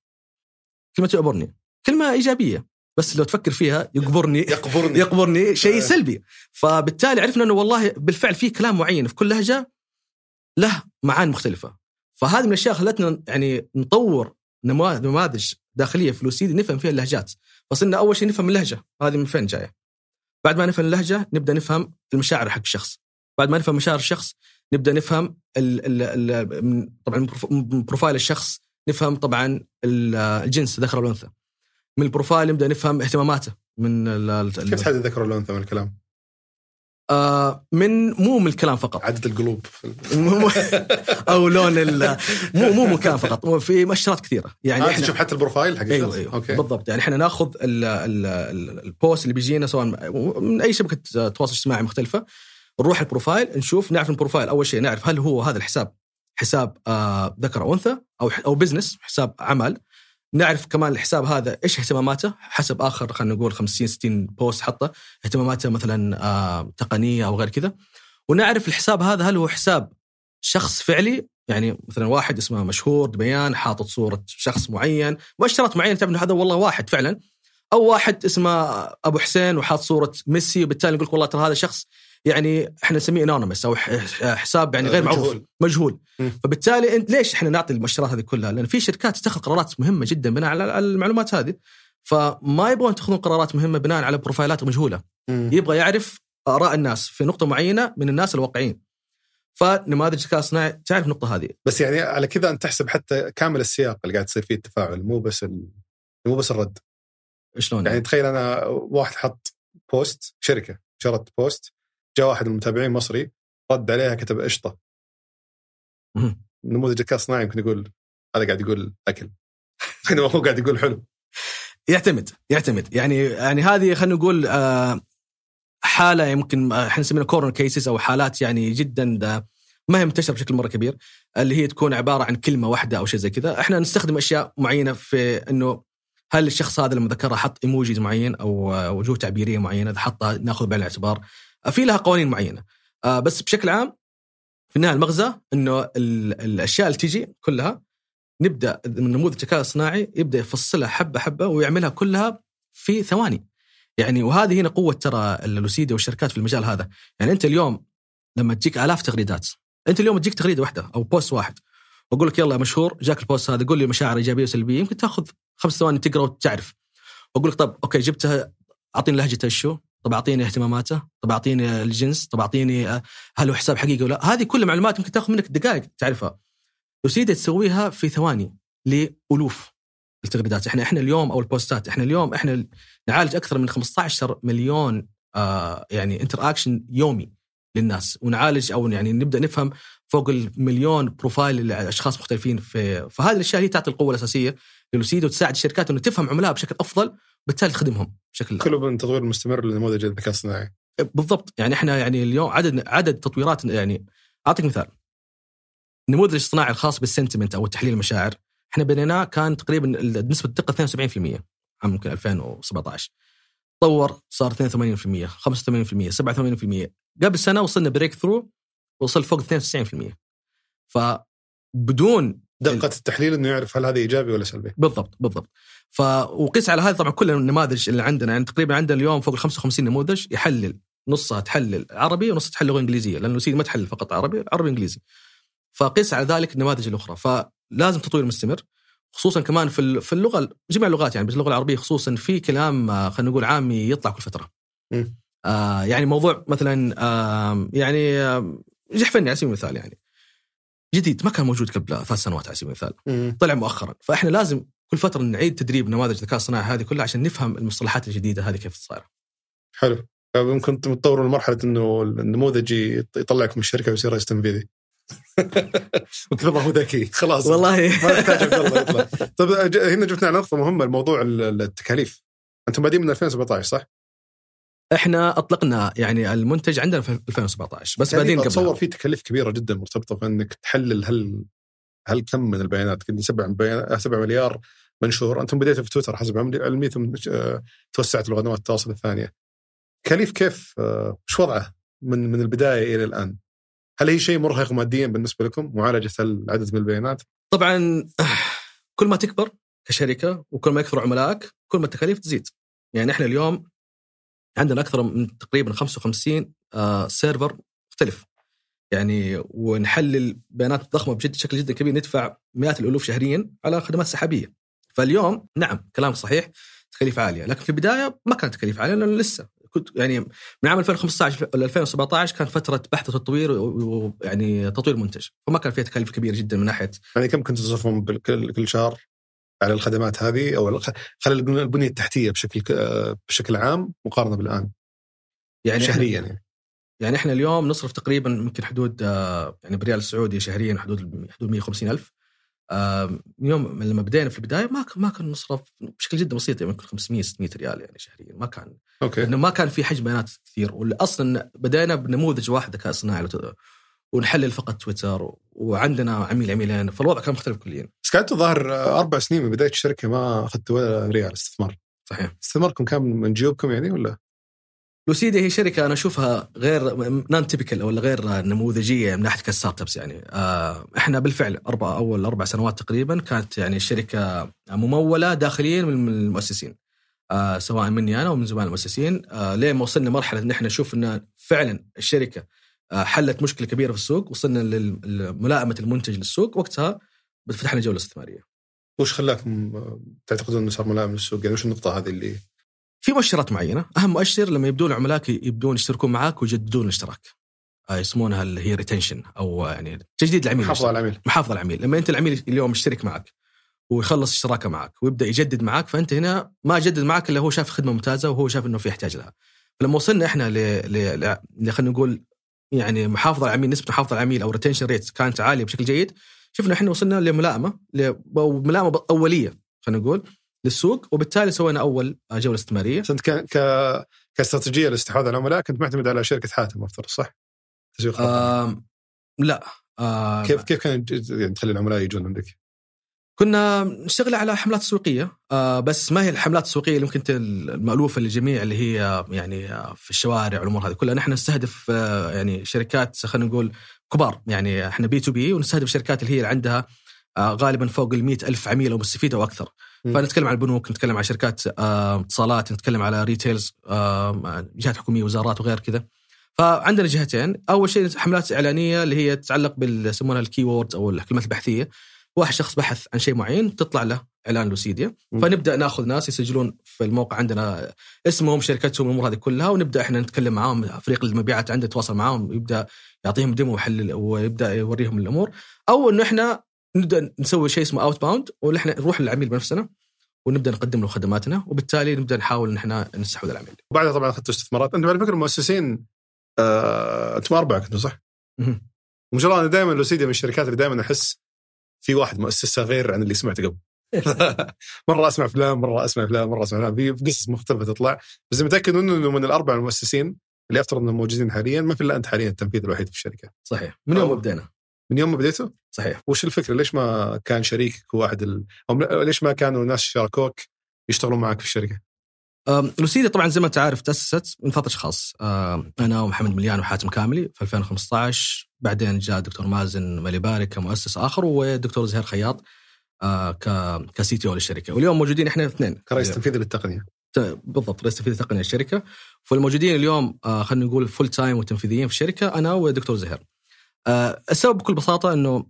كلمه يقبرني كلمه ايجابيه، بس لو تفكر فيها يقبرني يقبرني, يقبرني شيء سلبي. فبالتالي عرفنا انه والله بالفعل في كلام معين في كل لهجه له معاني مختلفه. فهذه من الاشياء خلتنا يعني نطور نماذج داخليه في لوسيديا نفهم فيها اللهجات. وصلنا أول شيء نفهم اللهجة هذه من فين جاية، بعد ما نفهم اللهجة نبدأ نفهم المشاعر حق الشخص، بعد ما نفهم مشاعر الشخص نبدأ نفهم ال ال طبعا بروفايل الشخص، نفهم طبعا الجنس ذكر ولا أنثى، من البروفايل نبدأ نفهم اهتماماته. من كيف تحدد ذكر ولا أنثى من الكلام؟ آه من مو من الكلام فقط، عدد القلوب أو لون ال مو مو مكان فقط، في مؤشرات كثيرة. يعني إحنا نشوف حتى البروفايل حق أيوه أيوه بالضبط. يعني إحنا نأخذ ال ال البوست اللي بيجينا سواء من أي شبكة تواصل اجتماعي مختلفة، نروح البروفايل نشوف، نعرف البروفايل أول شيء نعرف هل هو هذا الحساب حساب آه ذكر أو أنثى أو أو بزنس حساب عمل. نعرف كمان الحساب هذا إيش اهتماماته حسب آخر خلينا نقول خمسين ستين بوست حطه اهتماماته مثلا آه تقنية أو غير كذا. ونعرف الحساب هذا هل هو حساب شخص فعلي، يعني مثلا واحد اسمه مشهور دميان حاطط صورة شخص معين واشتراط معين تعرف إنه هذا والله واحد فعلا، أو واحد اسمه أبو حسين وحاط صورة ميسي، وبالتالي نقولك والله ترى هذا شخص يعني إحنا نسميه أنونيمس أو حساب يعني غير معروف مجهول. فبالتالي أنت ليش إحنا نعطي المؤشرات هذه كلها؟ لأن في شركات تتخذ قرارات مهمة جدا بناء على المعلومات هذه، فما يبغون يتخذون قرارات مهمة بناء على بروفايلات مجهولة، يبغى يعرف آراء الناس في نقطة معينة من الناس الواقعيين. فنماذج الذكاء الصناعي تعرف النقطة هذه. بس يعني على كذا أنت تحسب حتى كامل السياق اللي قاعد تصير فيه التفاعل، مو بس ال... مو بس الرد. شلون يعني؟ تخيل أنا واحد حط بوست، شركة شرت بوست، جاء واحد من المتابعين مصري رد عليها كتب قشطة. نموذج الذكاء الصناعي ممكن يقول هذا قاعد يقول أكل، هنا هو قاعد يقول حلو. يعتمد يعتمد يعني يعني هذه خلينا نقول آه حالة يمكن احنا نسميها كورنر كيسز أو حالات يعني جدا ما هي منتشرة بشكل مرة كبير، اللي هي تكون عبارة عن كلمة واحدة أو شيء زي كذا. احنا نستخدم أشياء معينة في إنه هل الشخص هذا لما ذكره حط إيموجيز معين أو وجوه تعبيرية معينة، إذا حطها نأخذ بعين الاعتبار، في لها قوانين معينة. بس بشكل عام في النهاية المغزى إنه الأشياء اللي تيجي كلها نبدأ من نموذج الذكاء الصناعي يبدأ يفصلها حبة حبة ويعملها كلها في ثواني يعني. وهذه هنا قوة ترى اللوسيديا والشركات في المجال هذا. يعني أنت اليوم لما تجيك آلاف تغريدات، أنت اليوم تجيك تغريدة واحدة أو بوست واحد وأقول لك يلا مشهور جاك البوست هذا، قول لي مشاعر إيجابية وسلبية، يمكن تأخذ خمس ثواني تقرأ وتعرف. وأقول لك طب أوكي جبتها، أعطيني لهجته شو، طب أعطيني اهتماماته، طب أعطيني الجنس، طب أعطيني هل هو حساب حقيقي ولا. هذه كل معلومات يمكن تأخذ منك دقائق تعرفها. لوسيديا تسويها في ثواني لألوف التغريدات. احنا احنا اليوم او البوستات احنا اليوم احنا نعالج اكثر من خمسة عشر مليون آه يعني انتر اكشن يومي للناس، ونعالج او يعني نبدا نفهم فوق المليون بروفايل لاشخاص مختلفين في. فهذه الاشياء هي تعطي القوه الاساسيه للوسيد وتساعد الشركات انه تفهم عملائها بشكل افضل، وبالتالي تخدمهم بشكل كله بالتطوير المستمر لنموذج الذكاء الصناعي. بالضبط. يعني احنا يعني اليوم عدد عدد تطويرات. يعني اعطيك مثال، النموذج الصناعي الخاص بالسنتمنت او تحليل المشاعر احنا بنيناه كان تقريبا نسبه الدقه اثنين وسبعين بالمية عام ممكن ألفين وسبعة عشر، تطور صار اثنين وثمانين بالمية خمسة وثمانين بالمية سبعة وثمانين بالمية، قبل سنه وصلنا بريك ثرو وصل فوق اثنين وتسعين بالمية. فبدون دقه التحليل انه يعرف هل هذا ايجابي ولا سلبي. بالضبط بالضبط. ف وقيس على هذا طبعا كل النماذج اللي عندنا، يعني تقريبا عندنا اليوم فوق ال خمسة وخمسين نموذج يحلل، نصها تحلل عربي ونصها تحلل لغه انجليزيه، لانه سيد ما تحلل فقط عربي، عربي انجليزي. فقيس على ذلك النماذج الاخرى. ف لازم تطوير مستمر، خصوصا كمان في في اللغه، جميع اللغات يعني، بس اللغه العربيه خصوصا في كلام خلينا نقول عامي يطلع كل فتره. آه يعني موضوع مثلا آه يعني آه جحفلني على سبيل المثال، يعني جديد ما كان موجود قبل ثلاث سنوات على سبيل المثال، طلع مؤخرا. فاحنا لازم كل فتره نعيد تدريب نماذج الذكاء الصناعي هذه كلها عشان نفهم المصطلحات الجديده هذه كيف صايره. حلو. ممكن تطوروا لمرحله انه النموذج يطلعك من الشركه ويصير رئيس تنفيذي وكذا هو ذكي خلاص والله ما يحتاج عبد الله يطلع. طب هنا جبتنا على نقطة مهمة، الموضوع التكاليف. أنتم بادين من ألفين وسبعة عشر صح؟ إحنا أطلقنا يعني المنتج عندنا في ألفين وسبعة عشر بس يعني بادين قبل. أتصور فيه تكاليف كبيرة جدا مرتبطة بأنك تحلل هل هل كم من البيانات، كنت سبع بيانات سبع مليار منشور. أنتم بديتوا في تويتر حسب علمي ثم توسعت لقنوات التواصل الثانية. تكاليف كيف شو وضعه من من البداية إلى الآن؟ هل هي شيء مرهق ماديا بالنسبة لكم معالجة العدد من البيانات؟ طبعا كل ما تكبر كشركة وكل ما يكثر عملائك كل ما التكاليف تزيد. يعني احنا اليوم عندنا أكثر من تقريبا خمسة وخمسين آه سيرفر مختلف يعني، ونحلل بيانات ضخمة بجد بشكل جدا كبير، ندفع مئات الألوف شهريا على خدمات سحابية. فاليوم نعم كلام صحيح تكاليف عالية، لكن في البداية ما كانت تكاليف عالية لأنه لسه يعني من عام ألفين وخمسة عشر إلى ألفين وسبعة عشر كان فترة بحث وتطوير ويعني تطوير منتج، فما كان فيها تكاليف كبيرة جدا من ناحية. يعني كم كنت تصرفون كل شهر على الخدمات هذه أو خلال البنية التحتية بشكل بشكل عام مقارنة بالآن يعني شهريا؟ يعني يعني إحنا اليوم نصرف تقريبا ممكن حدود يعني بريال السعودي شهريا حدود حدود مئة وخمسين ألف يوم لما بدينا في البدايه ما ما كان نصرف بشكل جدا بسيط، يعني يمكن خمسمية ستمية ريال يعني شهريا، ما كان أوكي. انه ما كان في حجم بيانات كثير، والاصلا بدينا بنموذج واحد ذكاء اصطناعي ونحلل فقط تويتر، وعندنا عميل عميلين، فالوضع كان مختلف كليا. بس كانت ظهر أربع سنين من بدايه الشركه ما اخذت ولا ريال استثمار. صحيح. استثماركم كان من جيوبكم يعني ولا؟ لوسيديا هي شركه انا اشوفها غير نان تيبيكال او غير نموذجيه من ناحيه الستارت ابس، يعني احنا بالفعل اربع اول اربع سنوات تقريبا كانت يعني الشركه مموله داخليا من المؤسسين، سواء مني انا او من زملاء المؤسسين، لين ما وصلنا مرحله ان احنا نشوف ان فعلا الشركه حلت مشكله كبيره في السوق، وصلنا لملائمه المنتج للسوق، وقتها فتحنا جوله استثماريه. وش خلاكم تعتقدون انه صار ملائم للسوق؟ يعني وش النقطه هذه اللي في مؤشرات معينة؟ أهم مؤشر لما يبدون عملاك يبدون يشتركون معاك ويجددون الاشتراك، يسمونها اللي هي ريتنشن، أو يعني تجديد العميل، محافظة على العميل. محافظة على العميل. لما أنت العميل اليوم يشترك معك ويخلص اشتراكه معك ويبدأ يجدد معك، فأنت هنا ما جدد معك إلا هو شاف خدمة ممتازة وهو شاف إنه في احتياج لها. فلما وصلنا إحنا ل ل ل خلينا نقول يعني محافظة على العميل، نسبة محافظة على العميل أو ريتنشن ريت كانت عالية بشكل جيد، شفنا إحنا وصلنا لملائمة لملائمة أولية خلينا نقول للسوق، وبالتالي سوينا أول جولة استثمارية. أنت ك... ك... كاستراتيجية للاستحواذ على العملاء كنت معتمد على شركة حاتم أفترض صح؟ تسويق آه... لا آه... كيف كيف كان يعني تخلي العملاء يجون عندك؟ كنا نشتغل على حملات تسويقية، آه بس ما هي الحملات التسويقية اللي ممكن المألوفة للجميع اللي هي يعني في الشوارع والأمور هذه كلها. نحن نستهدف آه يعني شركات خلينا نقول كبار، يعني إحنا بي تو بي، ونستهدف شركات اللي هي اللي عندها آه غالبا فوق المئة ألف عميل أو مستفيد أو أكثر. فنتكلم على البنوك، نتكلم على شركات اتصالات، نتكلم على ريتيلز، جهات حكومية وزارات وغير كذا. فعندنا جهتين، أول شيء حملات إعلانية اللي هي تتعلق بالسمونها الكيوردز أو الكلمات البحثية، واحد شخص بحث عن شيء معين تطلع له إعلان لوسيديا، فنبدأ نأخذ ناس يسجلون في الموقع عندنا اسمهم شركتهم والأمور هذه كلها، ونبدأ إحنا نتكلم معاهم، فريق المبيعات عنده يتواصل معاهم، يبدأ يعطيهم ديمو وحل ويبدأ يوريهم الأمور، أو إنه إحنا نبدأ نسوي شيء اسمه اوت باوند، واللي احنا نروح للعميل بنفسنا ونبدأ نقدم له خدماتنا، وبالتالي نبدأ نحاول ان احنا نستحوذ على العميل. وبعدها طبعا اخذت استثمارات. انتم على فكرة المؤسسين آه، انتم أربعة كنتم صح؟ ما شاء الله. انا دائما لوسيديا من الشركات اللي دائما احس في واحد مؤسسة غير عن اللي سمعت قبل. مرة اسمع فلان، مرة اسمع فلان، مرة اسمع فلان، في قصص مختلفة تطلع، بس متأكد انه من الأربعة المؤسسين اللي افترض انهم موجودين حاليا ما في الا انت حاليا التنفيذ الوحيد في الشركة. صحيح. من يوم بدينا من يوم ما بديته؟ صحيح. وش الفكرة؟ ليش ما كان شريكك واحد ال... أو ليش ما كانوا ناس شاركوك يشتغلوا معك في الشركة؟ لوسيديا طبعا زي ما أنت عارف تأسست من ثلاثة أشخاص، أنا ومحمد مليان وحاتم كاملي في ألفين وخمسة عشر، بعدين جاء دكتور مازن الباري كمؤسس آخر، ودكتور زهير خياط كسي تي أو للشركة، واليوم موجودين إحنا اثنين كرئيس تنفيذي للتقنية. بالضبط، رئيس تنفيذي للتقنية الشركة. فالموجودين اليوم خلينا نقول فول تايم وتنفيذيين في الشركة أنا ودكتور زهير. السبب بكل بساطة أنه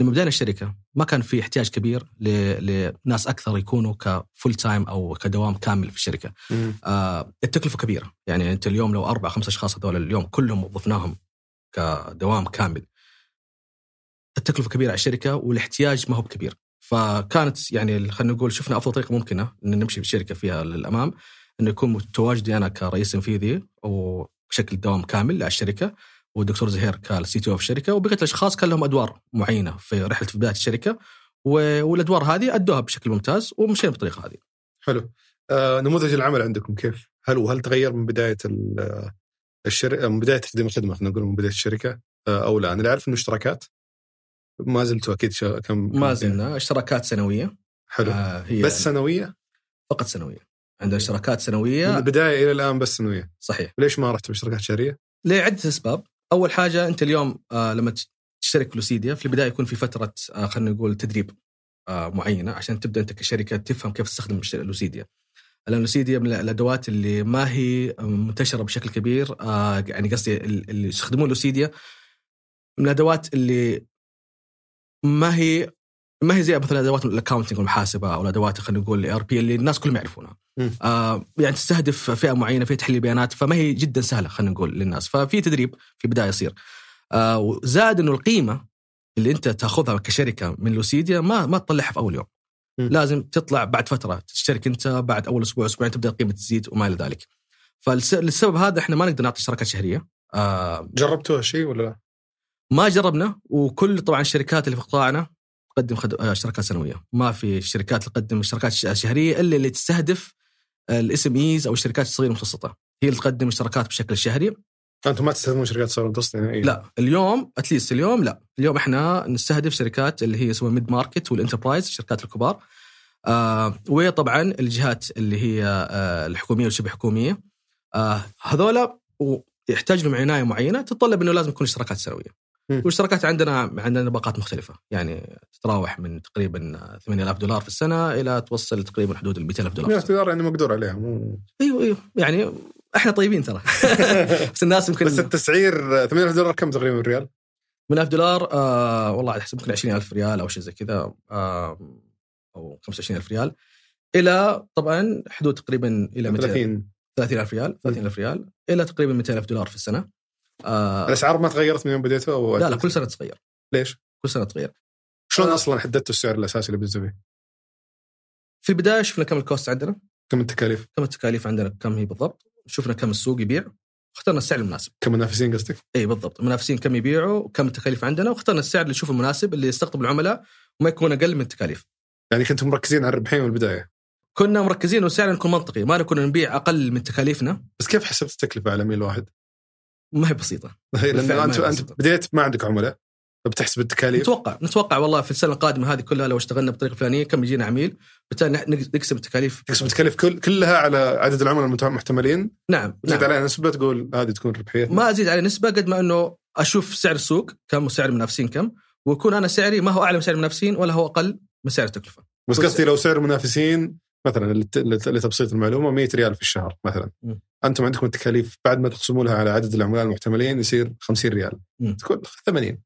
لما بدأنا الشركة ما كان في احتياج كبير لناس أكثر يكونوا كفول تايم أو كدوام كامل في الشركة. آه التكلفة كبيرة، يعني أنت اليوم لو أربع خمسة أشخاص هذول اليوم كلهم وظفناهم كدوام كامل، التكلفة كبيرة على الشركة والاحتياج ما هو كبير. فكانت يعني خلينا نقول شفنا أفضل طريقة ممكنة أن نمشي في الشركة فيها للأمام أن يكون تواجدي أنا كرئيس تنفيذي وشكل دوام كامل على الشركة، والدكتور زهير كان سي تي او في الشركه، وبقية الاشخاص كان لهم ادوار معينه في رحله بدايه الشركه، والادوار هذه ادوها بشكل ممتاز ومشينا بالطريقه هذه. حلو. آه، نموذج العمل عندكم كيف؟ هل وهل تغير من بدايه الشركه، من بدايه تقديم الخدمه خلينا نقول من بدايه الشركه آه، او لا؟ انا اللي اعرف انه اشتراكات ما زلتوا اكيد شا... كم ما زلنا اشتراكات سنويه. حلو. آه، هي بس سنويه فقط، سنويه. عندنا اشتراكات سنويه من البدايه الى الان، بس سنويه. صحيح. ليش ما رحت باشتراكات شهريه؟ لعدة اسباب. أول حاجة أنت اليوم آه لما تشترك لوسيديا في البداية يكون في فترة آه خلنا نقول تدريب آه معينة عشان تبدأ أنت كشركة تفهم كيف تستخدم لوسيديا. لأن لوسيديا من الأدوات اللي ما هي منتشرة بشكل كبير، آه يعني قصدي اللي يستخدمون لوسيديا من الأدوات اللي ما هي ما هي زي مثلا أدوات الأكاونتينج والمحاسبة، أو الأدوات خلينا نقول الإر بي اللي الناس كلهم يعرفونها. آه يعني تستهدف فئة معينة، فيها تحليل بيانات، فما هي جدا سهلة خلينا نقول للناس. ففي تدريب في بداية يصير، آه وزاد إنه القيمة اللي أنت تأخذها كشركة من لوسيديا ما ما تطلعها في أول يوم. م. لازم تطلع بعد فترة، تشترك أنت بعد أول أسبوع أسبوعين تبدأ القيمة تزيد وما إلى ذلك. فالسبب هذا إحنا ما نقدر نعطي شراكات شهرية. آه جربتوا شيء ولا لا؟ ما جربنا. وكل طبعا الشركات اللي في قطاعنا تقدم اشتراكات سنويه. ما في شركات تقدم اشتراكات شهريه الا اللي تستهدف الاس ام ايز او الشركات الصغيره المتوسطه، هي اللي تقدم اشتراكات بشكل شهري. انتم ما تستخدمون شركات صغيره متوسطه نهائيا؟ لا اليوم اتليست اليوم لا اليوم احنا نستهدف شركات اللي هي سواء ميد ماركت والانتربرايز الشركات الكبار، آه وطبعا الجهات اللي هي آه الحكوميه والشبه حكوميه. آه هذولا يحتاج لهم عنايه معينه، تتطلب انه لازم يكون اشتراكات سنويه. والاشتراكات عندنا عندنا باقات مختلفه، يعني تتراوح من تقريبا ثمانية آلاف دولار في السنه الى توصل تقريبا حدود ال مئتين ألف دولار. مئتين ألف دولار يعني مقدور عليها مو... ايوه ايوه يعني احنا طيبين ترى. بس الناس يمكن بس التسعير ثمانية آلاف دولار كم تقريبا بالريال؟ ثمانية آلاف دولار آه والله على حسب، يمكن عشرين ألف ريال او شيء زي كذا، آه او خمسة وعشرين ألف ريال، الى طبعا حدود تقريبا الى ثلاثين ألف ريال ثلاثين ألف ريال الى تقريبا مئتين ألف دولار في السنه. آه الأسعار ما تغيرت من يوم بديته أو لا؟ لا كل سنة تغير. ليش؟ كل سنة تغير. شلون آه. أصلاً حددتوا السعر الأساسي اللي بالزبيب؟ في البداية شفنا كم الكوست عندنا، كم التكاليف، كم التكاليف عندنا كم هي بالضبط، شفنا كم السوق يبيع، اخترنا السعر المناسب. كم منافسين قصدك؟ إيه بالضبط، منافسين كم يبيعوا وكم التكاليف عندنا، واخترنا السعر اللي نشوفه المناسب اللي يستقطب العملاء وما يكون أقل من التكاليف. يعني كنتم مركزين على الربحين من البداية؟ كنا مركزين وسعرنا يكون منطقي، ما نكون نبيع أقل من تكاليفنا. بس كيف حسبت التكلفة على ميل واحد؟ ما هي بسيطة. لأنه أنت أنت بديت ما عندك عملاء، بتحسب التكاليف. نتوقع نتوقع والله في السنة القادمة هذه كلها لو اشتغلنا بطريقة فلانية كم يجينا عميل، بالتالي نقسم التكاليف. نقسم التكاليف كل كلها على عدد العملاء المحتملين. نعم. تزيد نعم. على نسبة تقول هذه تكون ربحية. ما أزيد على نسبة قد ما إنه أشوف سعر السوق كم وسعر المنافسين كم، ويكون أنا سعري ما هو أعلى من سعر المنافسين ولا هو أقل من سعر التكلفة. بس قصدي لو سعر المنافسين مثلا لتبسيط المعلومة مئة ريال في الشهر مثلا. م. أنتم عندكم التكاليف بعد ما تقسموا لها على عدد العملاء المحتملين يصير خمسين ريال، م. تكون ثمانين،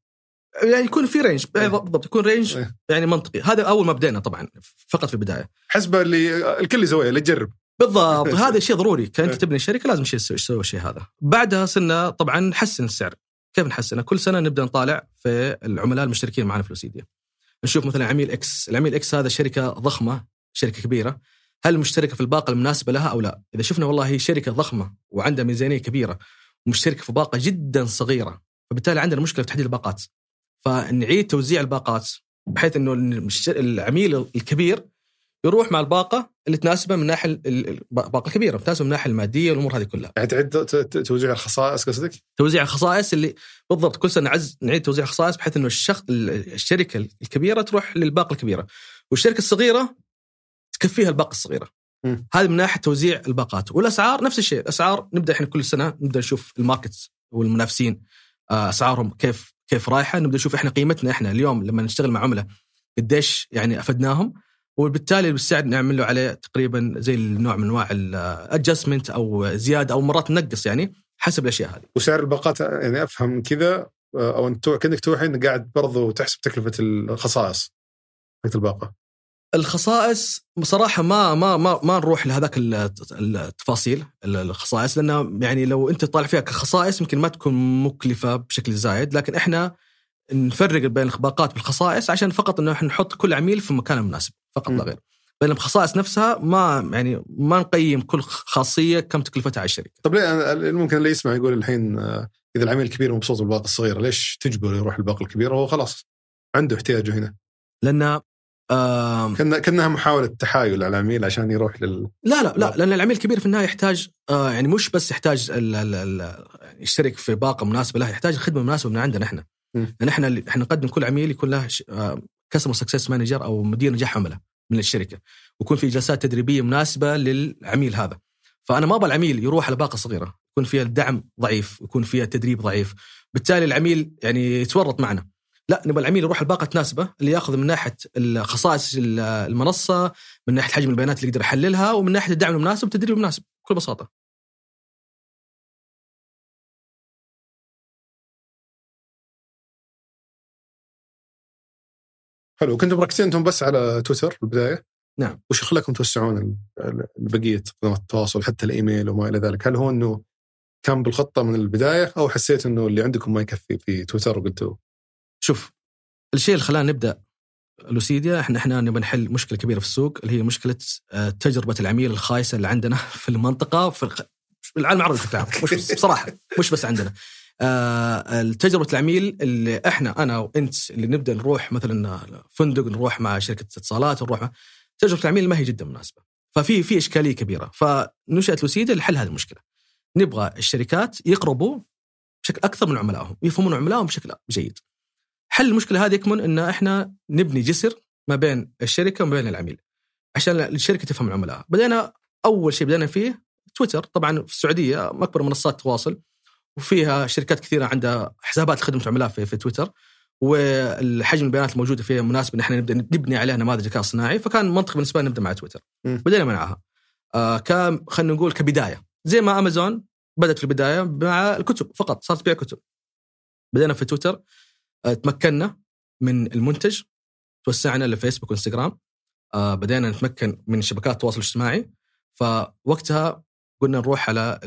يعني يكون في رينج بالضبط، يكون رينج م. يعني منطقي. هذا أول ما بدينا طبعا فقط في البداية حسب اللي الكل يسويه اللي يجرب بالضبط. هذا شيء ضروري كأنت تبني الشركة لازم شيء تسوي الشيء هذا. بعدها صرنا طبعا نحسن السعر. كيف نحسنه؟ كل سنة نبدأ نطالع في العملاء المشتركين معنا في لوسيديا، نشوف مثلا عميل إكس، العميل إكس هذا شركة ضخمة شركة كبيرة، هل مشتركة في الباقة المناسبة لها أو لا؟ إذا شفنا والله هي شركة ضخمة وعندها ميزانية كبيرة ومشتركة في باقة جدا صغيرة، فبالتالي عندنا مشكلة في تحديد الباقات، فنعيد توزيع الباقات بحيث إنه العميل الكبير يروح مع الباقة اللي تناسبه من ناحية الباقة الكبيرة تناسبه من ناحية المادية والأمور هذه كلها. يعني تعيد توزيع الخصائص قصدك؟ توزيع الخصائص اللي بالضبط كل سنة نعز نعيد توزيع الخصائص بحيث إنه الشخص الشركة الكبيرة تروح للباقة الكبيرة والشركة الصغيرة تكفيها الباقة الصغيرة. هذا من ناحية توزيع الباقات. والأسعار نفس الشيء، الأسعار نبدأ إحنا كل سنة نبدأ نشوف الماركت والمنافسين أسعارهم كيف كيف رايحة، نبدأ نشوف إحنا قيمتنا إحنا اليوم لما نشتغل مع عملاء قديش يعني أفدناهم، وبالتالي بالسعر نعمل له عليه تقريبا زي النوع من أنواع الأدجستمنت أو زيادة أو مرات نقص يعني حسب الأشياء هذه. وسعر الباقات يعني أفهم كذا أو أنت كأنك توحي إنك قاعد برضو تحسب تكلفة الخصائص حق الباقة. الخصائص بصراحة ما ما ما ما نروح لهذاك التفاصيل الخصائص، لأن يعني لو أنت طالع فيها كخصائص يمكن ما تكون مكلفة بشكل زائد، لكن إحنا نفرق بين الباقات بالخصائص عشان فقط إنه إحنا نحط كل عميل في مكانه المناسب فقط لا غير. بينما الخصائص نفسها ما يعني ما نقيم كل خاصية كم تكلفتها على الشركة. طب ليه ممكن اللي يسمع يقول الحين إذا العميل الكبير مبسوط بالباقة الصغيرة ليش تجبره يروح الباقة الكبيرة وهو خلاص عنده احتياجه هنا؟ لأن كنا كناها محاولة تحايل على العميل عشان يروح لل لا لا لا لأن العميل الكبير في النهاية يحتاج آه يعني مش بس يحتاج ال ال ال يشترك في باقة مناسبة له، يحتاج خدمة مناسبة من عندنا إحنا. لأن إحنا إحنا نقدم كل عميل يكون له كاستمر سكسس مانجر أو مدير نجاح عملاء من الشركة، ويكون في جلسات تدريبية مناسبة للعميل هذا. فأنا ما أبغى العميل يروح على باقة صغيرة يكون فيها الدعم ضعيف ويكون فيها تدريب ضعيف، بالتالي العميل يعني يتورط معنا. لا نبغى العميل يروح الباقة تناسبه اللي ياخذ من ناحية الخصائص المنصة، من ناحية حجم البيانات اللي يقدر يحللها، ومن ناحية الدعم المناسب والتدريب المناسب بكل بساطة. حلو. كنتم مركزين انتم بس على تويتر في البداية؟ نعم. وش خلاكم توسعون البقية قنوات التواصل حتى الإيميل وما إلى ذلك؟ هل هو إنه كان بالخطة من البداية أو حسيت إنه اللي عندكم ما يكفي في تويتر وقلتوا؟ شوف الشيء اللي خلانا نبدأ لوسيديا إحنا إحنا نبي نحل مشكلة كبيرة في السوق اللي هي مشكلة تجربة العميل الخايسة اللي عندنا في المنطقة في العالم العربي بتاعه، مش بصراحة مش بس عندنا تجربة العميل اللي احنا انا وانت اللي نبدا نروح مثلا فندق، نروح مع شركة اتصالات، نروح مع تجربة العميل ما هي جدا مناسبة. ففي في اشكالية كبيرة، فنشأت لوسيدا لحل هذه المشكلة. نبغى الشركات يقربوا بشكل اكثر من عملائهم، يفهمون عملائهم بشكل جيد. حل المشكلة هذه يكمن ان احنا نبني جسر ما بين الشركة وما بين العميل عشان الشركة تفهم العملاء. بدأنا اول شيء بدأنا فيه تويتر. طبعا في السعودية اكبر منصات تواصل، وفيها شركات كثيرة عندها حسابات خدمة عملاء في, في تويتر، والحجم البيانات الموجودة فيها مناسب إن إحنا نبدأ نبني عليها نماذج ذكاء صناعي. فكان منطقي بالنسبة لنا نبدأ مع تويتر. م. بدأنا معها آه كم خلنا نقول كبداية، زي ما أمازون بدأت في البداية مع الكتب فقط، صارت تبيع كتب. بدأنا في تويتر آه تمكننا من المنتج، توسعنا لفيسبوك وإنستغرام، آه بدأنا نتمكن من شبكات التواصل الاجتماعي. فوقتها قلنا نروح على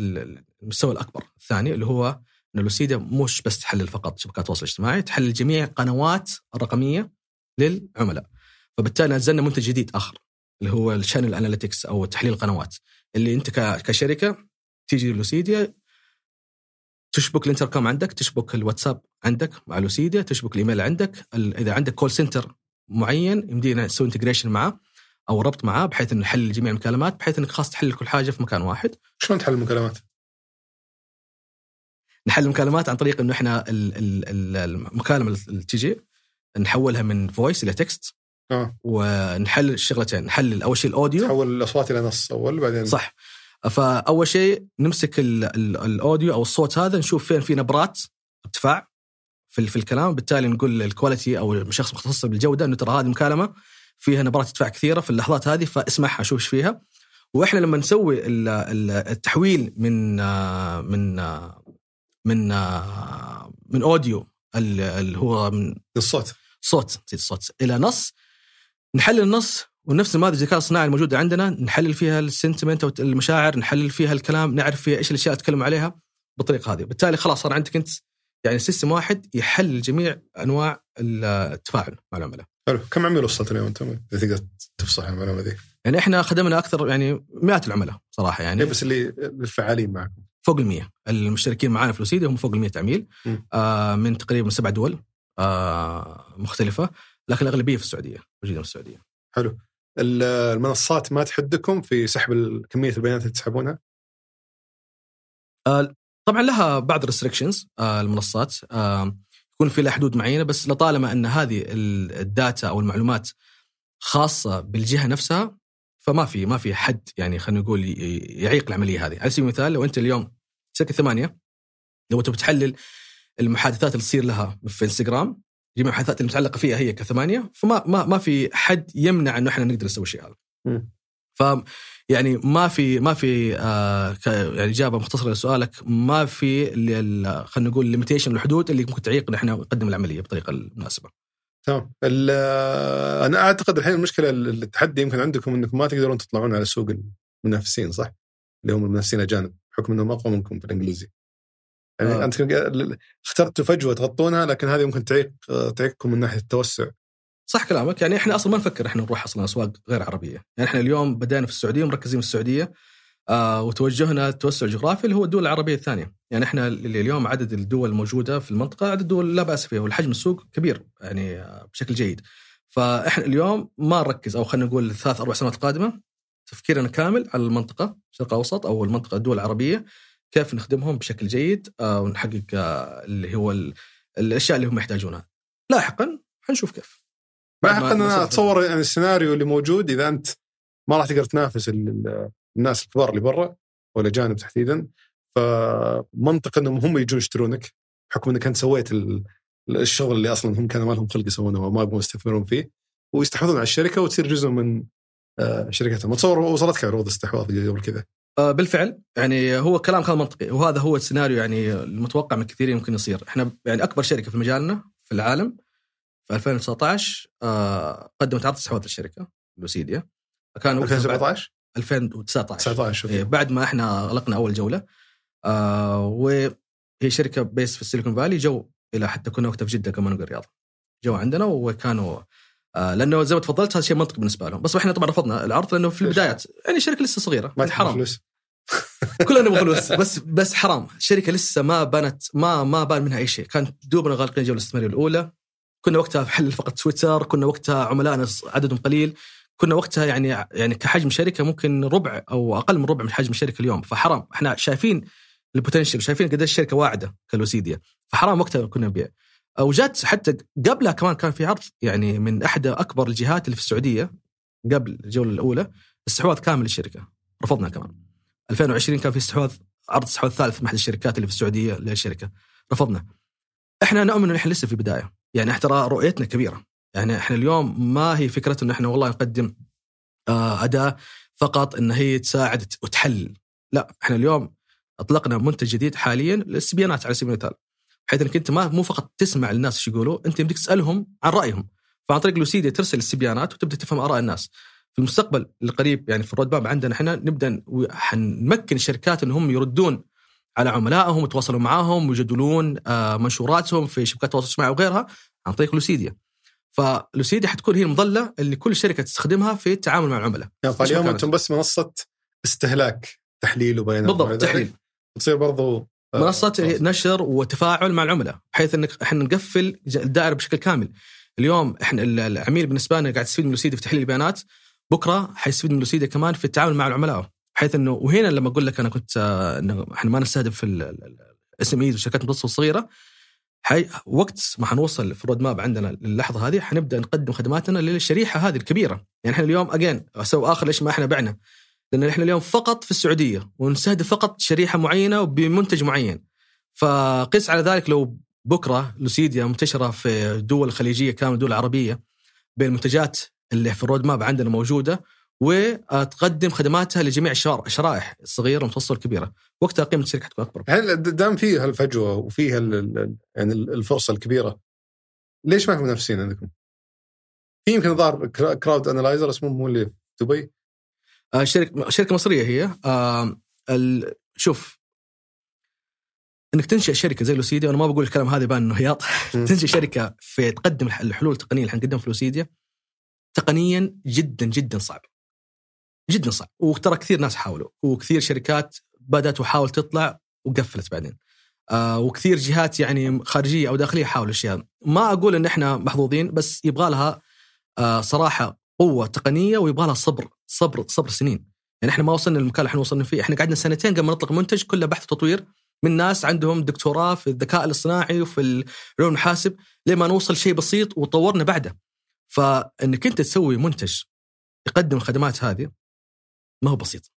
المستوى الأكبر الثاني، اللي هو أن لوسيدا مش بس تحلل فقط شبكات التواصل الاجتماعي، تحلل جميع القنوات الرقمية للعملاء. فبالتالي نزلنا منتج جديد آخر اللي هو الشانل أناليتكس أو تحليل القنوات، اللي أنت كشركة تيجي لوسيدا تشبك الانتركم عندك، تشبك الواتساب عندك مع لوسيدا، تشبك الإيميل عندك، إذا عندك كول سنتر معين يمدينا نسوي انتجريشن معه أو ربط معه، بحيث أن نحل جميع المكالمات، بحيث أنك خاص تحل كل حاجة في مكان واحد. شلون تحل المكالمات؟ نحل المكالمات عن طريق أنه إحنا المكالمة اللي تجي نحولها من فويس إلى تكست. آه. ونحل الشغلتين، نحل أول شيء الأوديو، نحول الأصوات إلى نص أول بعدين. صح. فأول شيء نمسك الأوديو أو الصوت هذا، نشوف فين في نبرات ارتفاع في, في الكلام، بالتالي نقول الكواليتي أو شخص مختص بالجودة أنه ترى هذه المكالمة فيها نبرات ارتفاع كثيرة في اللحظات هذه، فاسمعها شوف ايش فيها. واحنا لما نسوي التحويل من من من من اوديو اللي هو من الصوت صوت الصوت الى نص، نحلل النص ونفس النماذج الذكاء الصناعي الموجودة عندنا نحلل فيها السنتمنت او المشاعر، نحلل فيها الكلام، نعرف فيها ايش الاشياء اتكلم عليها بالطريقة هذه. بالتالي خلاص صار عندك انت يعني سيستم واحد يحل جميع انواع التفاعل مع العملاء. حلو. كم عميل وصلت اليوم انت؟ اذا تقدر تفصح عن المعلومه دي. يعني احنا خدمنا اكثر يعني مئات العملاء صراحه، يعني بس اللي الفعالين معكم فوق المية. المشتركين معنا في لوسيدا هم فوق المية عميل، آه من تقريبا سبع دول آه مختلفه، لكن الاغلبيه في السعوديه، موجودين في السعوديه. حلو. المنصات ما تحدكم في سحب كميه البيانات اللي تسحبونها؟ آه طبعا لها بعض ريستريكشنز. آه المنصات آه يكون في لها حدود معينة، بس لطالما أن هذه الداتا أو المعلومات خاصة بالجهة نفسها، فما في ما في حد يعني خلينا نقول يعيق العملية هذه. على سبيل المثال لو أنت اليوم شركة ثمانية، لو أنت بتحلل المحادثات اللي تصير لها في إنستغرام، جميع المحادثات المتعلقة فيها هي كثمانية، فما ما ما في حد يمنع إنه إحنا نقدر نسوي شيء هذا. ف يعني ما في ما في آه يعني إجابة مختصرة لسؤالك، ما في خلينا نقول ليميتيشن، الحدود اللي ممكن تعيق نحن نقدم العملية بطريقة المناسبة. تمام. أنا أعتقد الحين المشكلة التحدي يمكن عندكم أنكم ما تقدرون تطلعون على سوق المنافسين، صح؟ اللي هم المنافسين أجانب بحكم أنهم أقوى منكم في الإنجليزي. يعني آه. أنت اخترتوا فجوة تغطونها، لكن هذه ممكن تعيق تعيقكم من ناحية التوسع. صح كلامك. يعني احنا اصلا ما نفكر احنا نروح اصلا اسواق غير عربيه. يعني احنا اليوم بدأنا في السعوديه، مركزين في السعوديه آه وتوجهنا التوسع الجغرافي اللي هو الدول العربيه الثانيه. يعني احنا اليوم عدد الدول الموجوده في المنطقه عدد الدول لا باس فيها، والحجم السوق كبير يعني بشكل جيد. فاحنا اليوم ما نركز، او خلينا نقول الثلاث اربع سنوات القادمه تفكيرنا كامل على المنطقه الشرق الاوسط او المنطقه الدول العربيه، كيف نخدمهم بشكل جيد آه ونحقق آه اللي هو الاشياء اللي هم يحتاجونها. لاحقا حنشوف كيف. ما أنا أتصور أن السيناريو اللي موجود إذا أنت ما راح تقدر تنافس الناس الكبار اللي برا ولا جانب تحديدا، فمنطق أنهم هم يجون يشترونك بحكم أنك أنت سويت الشغل اللي أصلا هم كانوا ما لهم خلق يسوونه وما يبغون يستثمرون فيه، ويستحوذون على الشركة وتصير جزء من شركتهم. أتصور وصلتك عروض استحواذ قبل كذا؟ بالفعل. يعني هو كلام كان منطقي، وهذا هو السيناريو يعني المتوقع من كثيرين ممكن يصير. إحنا يعني أكبر شركة في مجالنا في العالم في ألفين وتسعة عشر آه قدمت عرض استحواذ للشركة لوسيديا. كان ألفين وسبعة عشر ألفين وتسعة عشر إيه، بعد ما احنا غلقنا اول جولة. آه وهي شركة بيس في السيليكون فالي، جو الى حتى كنا وقتها في جدة كمان والرياض، جو عندنا وكانوا آه لأنه زي ما تفضلت هذا شيء منطقي بالنسبة لهم. بس احنا طبعا رفضنا العرض لأنه في البدايات يعني شركة لسه صغيرة، ما حرام كلنا نبغى فلوس بس بس حرام. الشركه لسه ما بنت ما ما بان منها اي شيء، كانت دوبنا غالقين الجوله الاستثماريه الاولى. كنا وقتها في حل فقط تويتر، كنا وقتها عملائنا عددهم قليل، كنا وقتها يعني يعني كحجم شركه ممكن ربع او اقل من ربع من حجم الشركه اليوم. فحرام، احنا شايفين البوتنشل، شايفين قد ايش الشركه واعده كلوسيديا، فحرام وقتها كنا نبيع. او جات حتى قبلها كمان كان في عرض يعني من احدى اكبر الجهات اللي في السعوديه قبل الجوله الاولى، استحواذ كامل للشركه، رفضنا كمان. ألفين وعشرين كان في استحواذ، عرض استحواذ ثالث من احد الشركات اللي في السعوديه للشركه، رفضنا. احنا نؤمن ان احنا لسه في البدايه، يعني احنا رؤيتنا كبيره، يعني احنا اليوم ما هي فكرة ان احنا والله نقدم اداه فقط ان هي تساعد وتحل، لا، احنا اليوم اطلقنا منتج جديد حاليا للسبيانات على سبيل المثال، بحيث انك انت ما مو فقط تسمع الناس ايش يقولوا، انت بدك تسالهم عن رايهم. فعن طريق لوسيديا ترسل السبيانات وتبدا تفهم اراء الناس. في المستقبل القريب يعني في الرود ماب عندنا احنا نبدا حنمكن الشركات انهم يردون على عملائهم ويتواصلوا معاهم ويجدولون منشوراتهم في شبكات التواصل الاجتماعي وغيرها عن طريق لوسيديا. فلوسيديا حتكون هي المظله اللي كل شركه تستخدمها في التعامل مع العملاء. يعني اليوم انتم بس منصه استهلاك تحليل وبيانات، بالضبط تحليل، وتصير برضو منصه آه. نشر وتفاعل مع العملاء، بحيث انك احنا نقفل الدائره بشكل كامل. اليوم احنا العميل بالنسبه لنا قاعد يستفيد من لوسيديا في تحليل البيانات، بكره حيستفيد من لوسيديا كمان في التعامل مع العملاء، بحيث انه وهنا لما اقول لك انا كنت انه احنا ما نستهدف الاس ام ايز والشركات المتوسطه والصغيره، حي وقت ما حنوصل في الرود ماب عندنا للحظة هذه حنبدأ نقدم خدماتنا للشريحة هذه الكبيرة. يعني إحنا اليوم أجين أسوي آخر ليش ما إحنا بعنا، لأن إحنا اليوم فقط في السعودية ونستهدف فقط شريحة معينة وبمنتج معين. فقيس على ذلك لو بكرة لوسيديا منتشرة في دول خليجية كامل، دول عربية، بالمنتجات اللي في الرود ماب عندنا موجودة، وتقدم خدماتها لجميع الشرائح الصغيرة والمتوسطة الكبيرة، وقتها قيمة الشركة تكون أكبر. هل دام فيها الفجوة وفيها يعني الفرصة الكبيرة، ليش ما في منافسين عندكم؟ في يمكن ظهر كراود أنالايزر اسمه مو اللي في دبي، شركة شركة مصرية هي. شوف، إنك تنشئ شركة زي لوسيديا، أنا ما بقول الكلام هذا بأنه هياط، تنشئ شركة في تقدم الحلول التقنية اللي هنقدمها في لوسيديا، تقنيا جدا جدا صعب، جدا صعب، وترى كثير ناس حاولوا، وكثير شركات بدأت وحاول تطلع وقفلت بعدين، آه وكثير جهات يعني خارجية أو داخلية حاولوا الشيء. ما أقول إن إحنا محظوظين، بس يبغى لها آه صراحة قوة تقنية، ويبغى لها صبر صبر صبر سنين. يعني إحنا ما وصلنا للمكان اللي إحنا وصلنا فيه، إحنا قعدنا سنتين قبل ما نطلق منتج كله بحث وتطوير من ناس عندهم دكتوراه في الذكاء الاصطناعي وفي العلوم الحاسب، لما نوصل شيء بسيط وطورنا بعده. فإنك أنت تسوي منتج يقدم الخدمات هذه ما هو بسيط،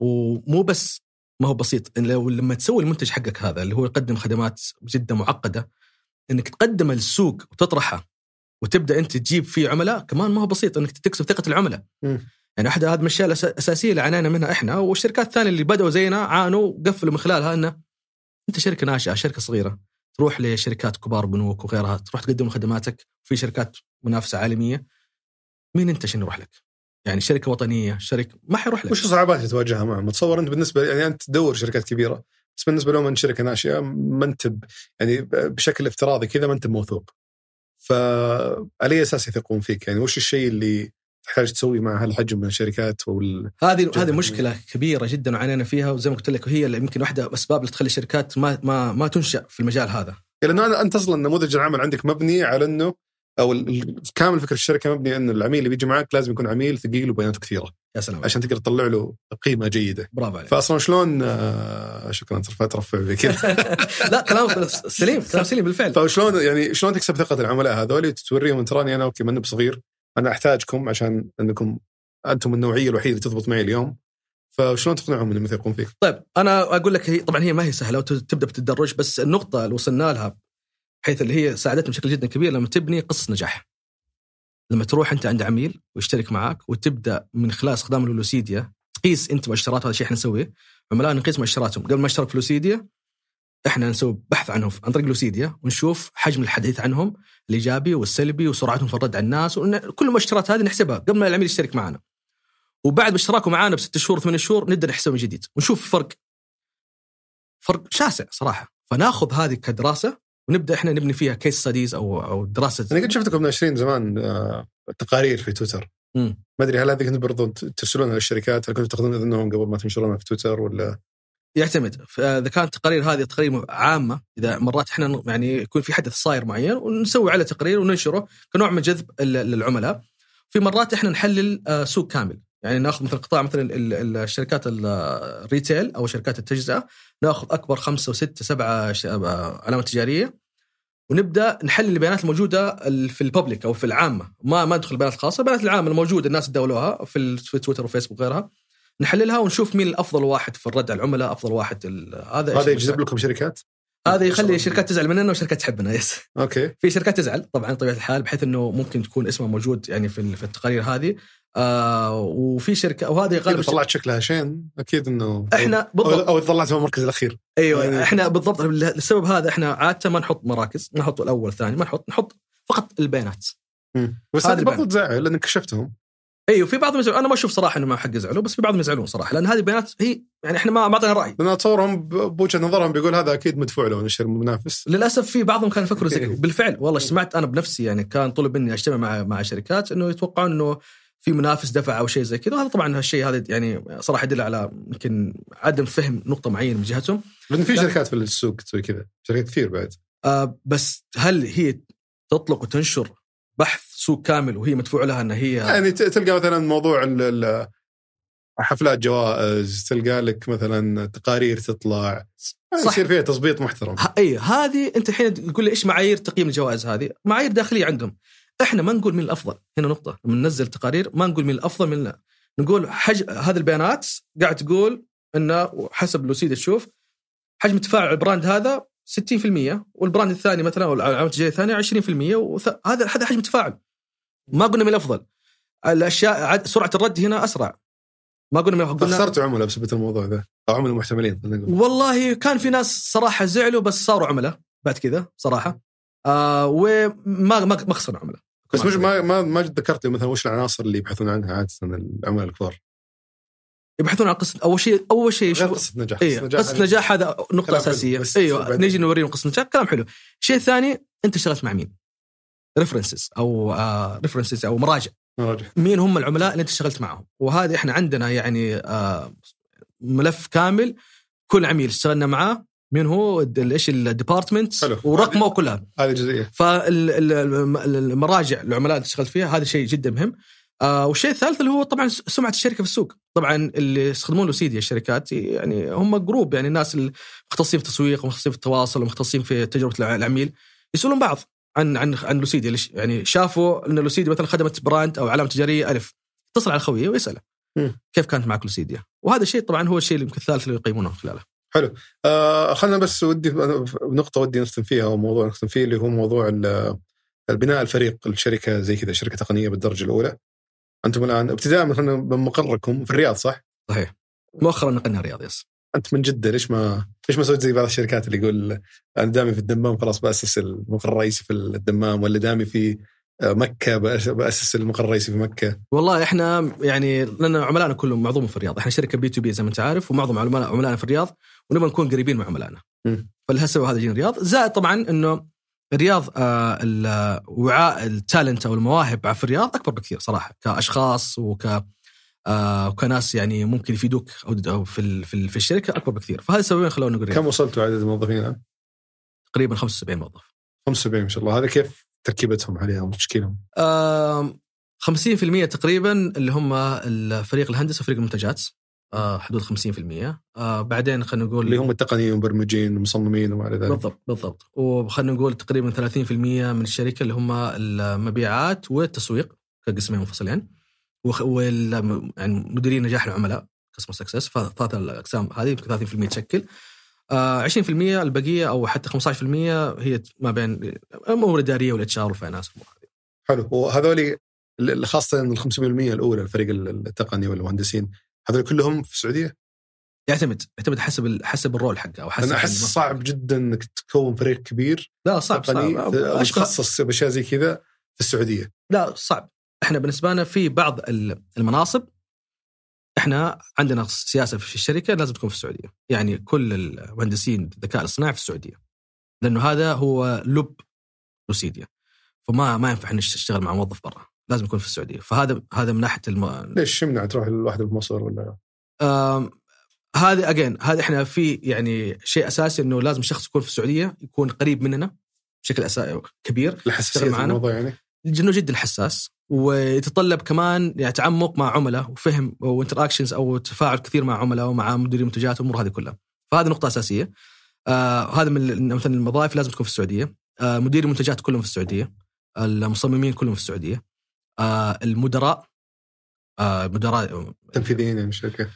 ومو بس ما هو بسيط، إن لو لما تسوي المنتج حقك هذا اللي هو يقدم خدمات جدا معقدة، إنك تقدمه للسوق وتطرحه وتبدأ أنت تجيب فيه عملاء كمان ما هو بسيط، إنك تكسب ثقة العملاء. م. يعني أحد هذه الأشياء الأساسية اللي عانينا منها إحنا، والشركات الثانية اللي بدأوا زينا عانوا وقفلوا من خلالها، إنه أنت شركة ناشئة، شركة صغيرة، تروح لشركات كبار بنوك وغيرها، تروح تقدم خدماتك في شركات منافسة عالمية، مين أنت عشان يروح لك؟ يعني شركة وطنية، شركة ما حيروح لك. وش الصعوبات اللي تواجهها معهم؟ متصور أنت بالنسبة يعني أنت تدور شركات كبيرة، بس بالنسبة لهم أنت شركة ناشئة، ما أنت يعني بشكل افتراضي كذا ما أنت موثوق، فعلى أساس يثقون فيك؟ يعني وش الشيء اللي تحتاج تسوي مع هالحجم من الشركات؟ وال هذه هذه مشكلة كبيرة جدا وعانينا فيها، وزي ما قلت لك وهي اللي يمكن واحدة أسباب اللي تخلي الشركات ما ما ما تنشأ في المجال هذا. لأنه يعني أنت أصلا نموذج العمل عندك مبني على إنه أو الكامل فكرة الشركة مبني أن العميل اللي بيجي معك لازم يكون عميل ثقيل وبياناته كثيرة، يا سلام، عشان تقدر تطلع له قيمة جيدة. برافو عليك. فأصلا شلون آه شكرا ترفع ترفع بي كده لا كلام سليم، كلام سليم بالفعل. فشلون يعني شلون تكسب ثقة العملاء هذول وتوريهم تراني أنا أوكي ماني بصغير، أنا أحتاجكم عشان أنكم أنتم النوعية الوحيدة اللي تضبط معي اليوم، فشلون تقنعهم أنهم يثقون فيك؟ طيب أنا أقول لك هي طبعا هي ما هي سهلة وتبدأ بتتدرج، بس النقطة اللي وصلنا لها حيث اللي هي ساعدتنا بشكل جدا كبير لما تبني قصة نجاح، لما تروح أنت عند عميل ويشترك معك وتبدأ من خلال استخدام لوسيديا تقيس أنت مؤشرات. هذا الشيء إحنا نسويه، عملائنا نقيس مؤشراتهم قبل ما يشترك في لوسيديا، إحنا نسوي بحث عنهم عن طريق لوسيديا ونشوف حجم الحديث عنهم الإيجابي والسلبي وسرعتهم في الرد على الناس، وكل المؤشرات هذه نحسبها قبل ما العميل يشترك معنا. وبعد اشتراكه معنا بست شهور ثمان شهور نبدأ نحسبه من جديد ونشوف الفرق، فرق شاسع صراحة. فنأخذ هذه كدراسة ونبدأ إحنا نبني فيها كيس ستاديز أو أو دراسة. أنا قد شفتكم ناشرين زمان تقارير في تويتر ما أدري هل هذه كنت برضو ترسلونها للشركات؟ هل كنتوا تأخذون إذنهم قبل ما تنشرونها في تويتر ولا؟ يعتمد، فإذا كانت تقارير هذه تقارير عامة، إذا مرات إحنا يعني يكون في حدث صاير معين ونسوي على تقرير وننشره كنوع من جذب للعملاء. في مرات إحنا نحلل سوق كامل، يعني نأخذ مثل قطاع مثل الشركات الريتيل أو شركات التجزئة، نأخذ أكبر خمسة وستة سبعة علامة تجارية ونبدأ نحلل البيانات الموجودة في الببليك أو في العامة، ما ما ندخل البيانات الخاصة، البيانات العامة الموجودة الناس تداولوها في في تويتر وفيسبوك وغيرها، نحللها ونشوف مين الأفضل واحد في الرد على العملاء، أفضل واحد هذا. هذا يجذب لكم شركات؟ هذا يخلي الشركات تزعل مننا وشركات تحبنا. يس. أوكي. في شركات تزعل طبعاً طبيعة الحال، بحيث إنه ممكن تكون اسمها موجود يعني في في التقارير هذه. آه وفي شركة وهذا يغلب. طلعت شكلها شين أكيد إنه. إحنا بالضبط. أو طلعت في المركز الأخير. أيوة يعني... إحنا بالضبط للسبب هذا إحنا عادة ما نحط مراكز، نحط الأول ثاني، ما نحط نحط فقط البيانات. بس هذا برضو زعل لأن كشفتهم. أيوة في بعضهم يزعلون، أنا ما أشوف صراحة إنه ما حق يزعلوا، بس في بعضهم يزعلون صراحة لأن هذه بيانات هي يعني إحنا ما معطينا رأي، لأن أتصورهم بوجه نظرهم بيقول هذا أكيد مدفوع له نشر منافس. للأسف في بعضهم كان يفكروا زي بالفعل، والله سمعت أنا بنفسي يعني كان طلب مني أجتمع مع مع شركات إنه يتوقعون إنه في منافس دفع أو شيء زي كذا، وهذا طبعًا هالشيء هذا يعني صراحة يدل على يمكن عدم فهم نقطة معينة من جهتهم، لأن في شركات في السوق تسوي كذا، شركات كثير بعد. آه بس هل هي تطلق وتنشر بحث سوق كامل وهي مدفوع لها ان هي يعني تلقى مثلا موضوع حفلات جوائز، تلقى لك مثلا تقارير تطلع يصير فيها تظبيط محترم. اي هذه انت الحين تقول لي ايش معايير تقييم الجوائز؟ هذه معايير داخليه عندهم، احنا ما نقول من الافضل، هنا نقطه، لما ننزل تقارير ما نقول من الافضل، من نقول حجم هذه البيانات قاعد تقول انه حسب لوسيدا تشوف حجم تفاعل البراند هذا ستين بالمئة والبراند الثاني مثلا والعلامة التجارية الثانية عشرين بالمئة، وهذا هذا حجم تفاعل، ما قلنا من الأفضل. الأشياء سرعة الرد هنا أسرع، ما قلنا من الأفضل. خسرت عملاء بسبب الموضوع ذا، عملاء محتملين. والله كان في ناس صراحة زعلوا بس صاروا عملاء بعد كذا صراحة، آه وما ما ما خسرنا عملاء. بس مش ما ما ما ذكرت لي مثلا وش العناصر اللي يبحثون عنها عادة العملاء الكبار؟ يبحثون عن قصة، أول شيء أول شيء شو قصة نجاح؟ إيه قصة نجاح, نجاح هذا نقطة أساسية. أيوة نيجي نوريهم قصة نجاح، كلام حلو. الشيء الثاني أنت اشتغلت مع مين؟ ريفرنسز أو آه ريفرنسز أو مراجع. مراجع. مين هم العملاء اللي أنت اشتغلت معهم؟ وهذا إحنا عندنا يعني آه ملف كامل كل عميل اشتغلنا معاه، مين هو ال إيش الديبارتمنت ورقمه وكلها. هذه جزئية. فالمراجع العملاء اللي اشتغلت فيها هذا شيء جدا مهم. آه والشيء الثالث اللي هو طبعا سمعة الشركة في السوق، طبعا اللي يستخدمون لوسيديا الشركات يعني هم جروب، يعني الناس المختصين في التسويق ومختصين في التواصل ومختصين في تجربة العميل يسألون بعض عن عن عن لوسيديا، يعني شافوا ان لوسيديا مثلا خدمت براند او علامة تجارية ألف، اتصل على الخوية ويسأله كيف كانت معك لوسيديا، وهذا الشيء طبعا هو الشيء اللي يمكن الثالث اللي يقيمونه خلاله. حلو. آه خلنا بس ودي نقطة ودي نختم فيها، او موضوع نختم فيه اللي هو موضوع البناء الفريق الشركة زي كذا، شركة تقنية بالدرجة الأولى. أنتم الآن ابتداء من مقركم في الرياض صح؟ صحيح. مؤخرا نقلنا الرياض. يس. أنت من جدة، ليش ما ليش ما سويت زي بعض الشركات اللي يقول أنا دامي في الدمام خلاص بأسس المقر الرئيسي في الدمام، ولا دامي في مكة بأسس المقر الرئيسي في مكة؟ والله إحنا يعني لأن عملائنا كلهم معظمهم في الرياض، إحنا شركة بي تو بي زي ما أنت عارف، ومعظم عملائنا في الرياض، ونبغى نكون قريبين مع عملائنا. فلهالسبب هذا جين الرياض. زائد طبعا إنه الرياض آه الوعاء التالنت أو المواهب في الرياض أكبر بكثير صراحة، كأشخاص وك آه وكناس يعني ممكن يفيدوك أو في في الشركة أكبر بكثير، فهذا سببين خلونا نقول. كم وصلتوا عدد الموظفين الآن؟ تقريبا خمسة وسبعين موظف. خمسة وسبعين ما شاء الله. هذا كيف تركيبتهم عليها وتشكيلهم؟ آه خمسين بالمئة تقريبا اللي هم الفريق الهندسة وفريق المنتجات، آه حدود خمسين بالمئة، آه بعدين خلنا نقول اللي هم التقنيين والمبرمجين والمصممين وما إلى ذلك. بالضبط بالضبط. وخلنا نقول تقريبا ثلاثين بالمئة من الشركة اللي هم المبيعات والتسويق كقسمين منفصلين، وال يعني مديرين نجاح العملاء قسم سكسس، فثلاث الأقسام هذه ثلاثين بالمئة تشكل، آه عشرين بالمئة البقية أو حتى خمسة عشر بالمئة هي ما بين الأمور الإدارية والإتش آر والفاينانس. حلو. وهذول خاصة ال خمسين بالمئة الأولى الفريق التقني والمهندسين هذول كلهم في السعودية؟ يعتمد يعتمد حسب حسب الرول حقه أو حسب. أنا أحس صعب جدا إنك تكون فريق كبير. لا صعب صعب. أشخص بشيء زي كذا في السعودية. لا صعب. إحنا بالنسبة لنا في بعض المناصب إحنا عندنا سياسة في الشركة لازم تكون في السعودية، يعني كل المهندسين الذكاء الاصطناعي في السعودية، لأنه هذا هو لب لوسيديا، فما ما ينفع نشتغل مع موظف برا. لازم يكون في السعودية. فهذا هذا من ناحية الم... ليش يمنع تروح الواحدة بمصر ولا؟ هذا أجين هذا إحنا في يعني شيء أساسي إنه لازم شخص يكون في السعودية يكون قريب مننا بشكل أساسي كبير. الحساسية في الموضوع يعني؟ لأنه جدا حساس ويتطلب كمان يعني تعمق مع عملاء وفهم وانتراكشنز أو تفاعل كثير مع عملاء ومع مديري منتجات وأمور هذه كلها. فهذه نقطة أساسية. آه هذا من مثلا المضايف لازم تكون في السعودية. آه مديري منتجات كلهم في السعودية. المصممين كلهم في السعودية. آه المدراء آه مدراء تنفيذيين يعني شركة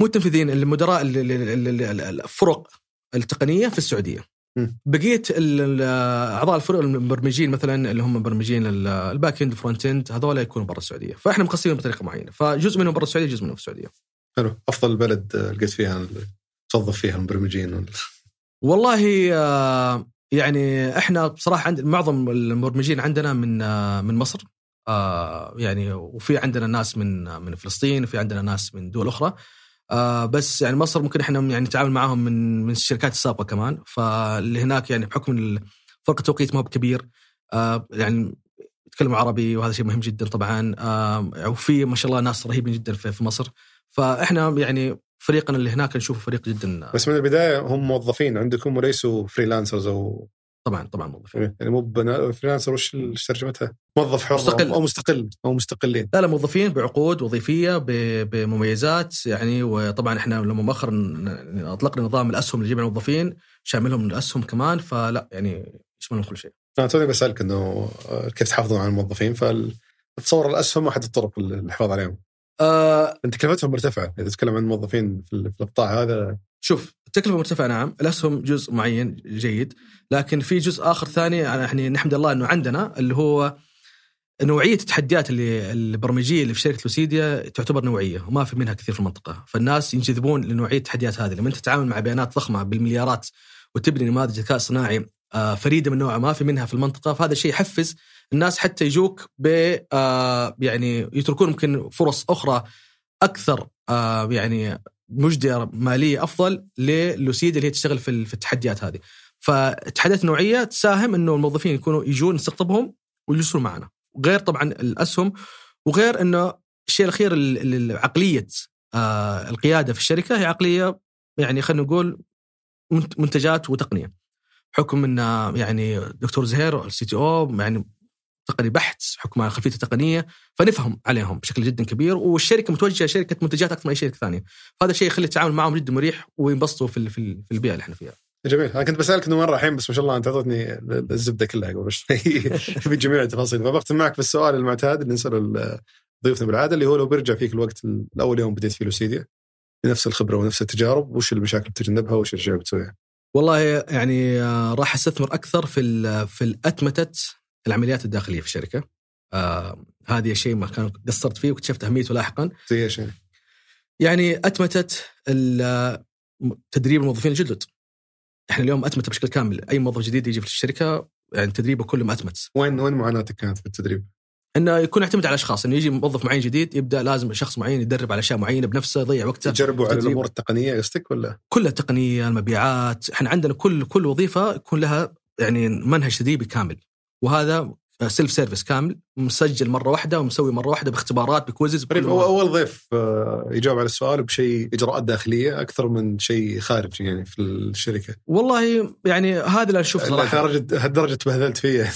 مو تنفيذيين المدراء الفرق التقنية في السعودية. بقية أعضاء الفرق المبرمجين مثلا اللي هم مبرمجين الباك اند فرونت اند هذول يكونوا برا السعودية. فإحنا مقسمين بطريقة معينة فجزء منهم برا السعودية جزء منهم في السعودية. حلو. أفضل بلد لقيت فيها توظف فيها المبرمجين وال... والله يعني إحنا بصراحة عند معظم المبرمجين عندنا من من مصر يعني وفي عندنا ناس من من فلسطين وفي عندنا ناس من دول أخرى. آه بس يعني مصر ممكن إحنا يعني نتعامل معهم من من الشركات السابقة كمان فاللي هناك يعني بحكم فرق التوقيت ما بكبير آه يعني يتكلموا عربي وهذا شيء مهم جدا طبعا. آه وفي ما شاء الله ناس رهيبين جدا في, في مصر فإحنا يعني فريقنا اللي هناك نشوفه فريق جدا. بس من البداية هم موظفين عندكم وليسوا فريلانسرز أو طبعا طبعا موظفين يعني مو بنا... فريلانسر وش ترجمتها موظف حر مستقل. أو مستقل أو مستقلين. لا لا موظفين بعقود وظيفية ب... بمميزات يعني. وطبعا إحنا لما مؤخرا أطلقنا نظام الأسهم اللي جمع الموظفين شاملهم الأسهم كمان فلا يعني يشملهم كل شيء. أنا توني بسألك إنه كيف تحافظون على الموظفين فتصور الأسهم أحد الطرق للحفاظ عليهم. أه... أنت تكلفتهم مرتفعة إذا تتكلم عن الموظفين في القطاع هذا. شوف التكلفة مرتفعة نعم الأسهم جزء معين جيد لكن في جزء آخر ثاني يعني نحمد الله أنه عندنا اللي هو نوعية التحديات اللي البرمجية اللي في شركة لوسيديا تعتبر نوعية وما في منها كثير في المنطقة فالناس ينجذبون لنوعية التحديات هذه. لما أنت تتعامل مع بيانات ضخمة بالمليارات وتبني نماذج ذكاء صناعي فريدة من نوعها ما في منها في المنطقة فهذا الشيء يحفز الناس حتى يجوك ب يعني يتركون ممكن فرص أخرى أكثر يعني مجدية مالية أفضل للوسيديا اللي هي تشتغل في في التحديات هذه. فتحديات نوعية تساهم إنه الموظفين يكونوا يجون نستقطبهم ويجلسون معنا غير طبعا الأسهم وغير إنه الشيء الأخير العقلية آه القيادة في الشركة هي عقلية يعني خلينا نقول منتجات وتقنية حكم إن يعني دكتور زهير السي تي او يعني تقني بحت حكم على خلفيته التقنية فنفهم عليهم بشكل جدا كبير والشركة متوجهة شركة منتجات أكثر من أي شركة ثانية فهذا الشيء يخلي التعامل معهم جدا مريح وينبسطوا في في البيئة اللي احنا فيها. جميل. أنا كنت بسألك إنه مرة الحين بس ما شاء الله أنت عطتني الزبدة كلها قبل في جميع التفاصيل فبختم معك بالسؤال المعتاد اللي نسأله ضيوفنا بالعادة اللي هو لو برجع فيك الوقت الأول يوم بديت في لوسيديا بنفس الخبرة ونفس التجارب وش المشاكل تجنبها وش الأشياء بتسويها؟ والله يعني راح أستثمر أكثر في في الأتمتة العمليات الداخلية في الشركة. آه هذه شيء ما كان قصرت فيه واكتشفت أهميته لاحقا. زي إيش يعني؟ يعني أتمتت تدريب الموظفين الجدد. إحنا اليوم أتمت بشكل كامل أي موظف جديد يجي في الشركة يعني تدريبه كله ما أتمت. وين وين معاناتك كانت في التدريب؟ إنه يكون يعتمد على أشخاص إنه يجي موظف معين جديد يبدأ لازم شخص معين يدرب على أشياء معينة بنفسه يضيع وقته. تجربوا على الأمور التقنية قصدك ولا؟ كل التقنية المبيعات إحنا عندنا كل كل وظيفة يكون لها يعني منهج تدريبي كامل. وهذا سيلف سيرفيس كامل مسجل مرة واحدة ومسوي مرة واحدة باختبارات بكويزز. هو أول ضيف يجاوب على السؤال بشيء إجراءات داخلية أكثر من شيء خارجي يعني في الشركة. والله يعني هذا اللي نشوف صراحة هالدرجة تبهذلت فيها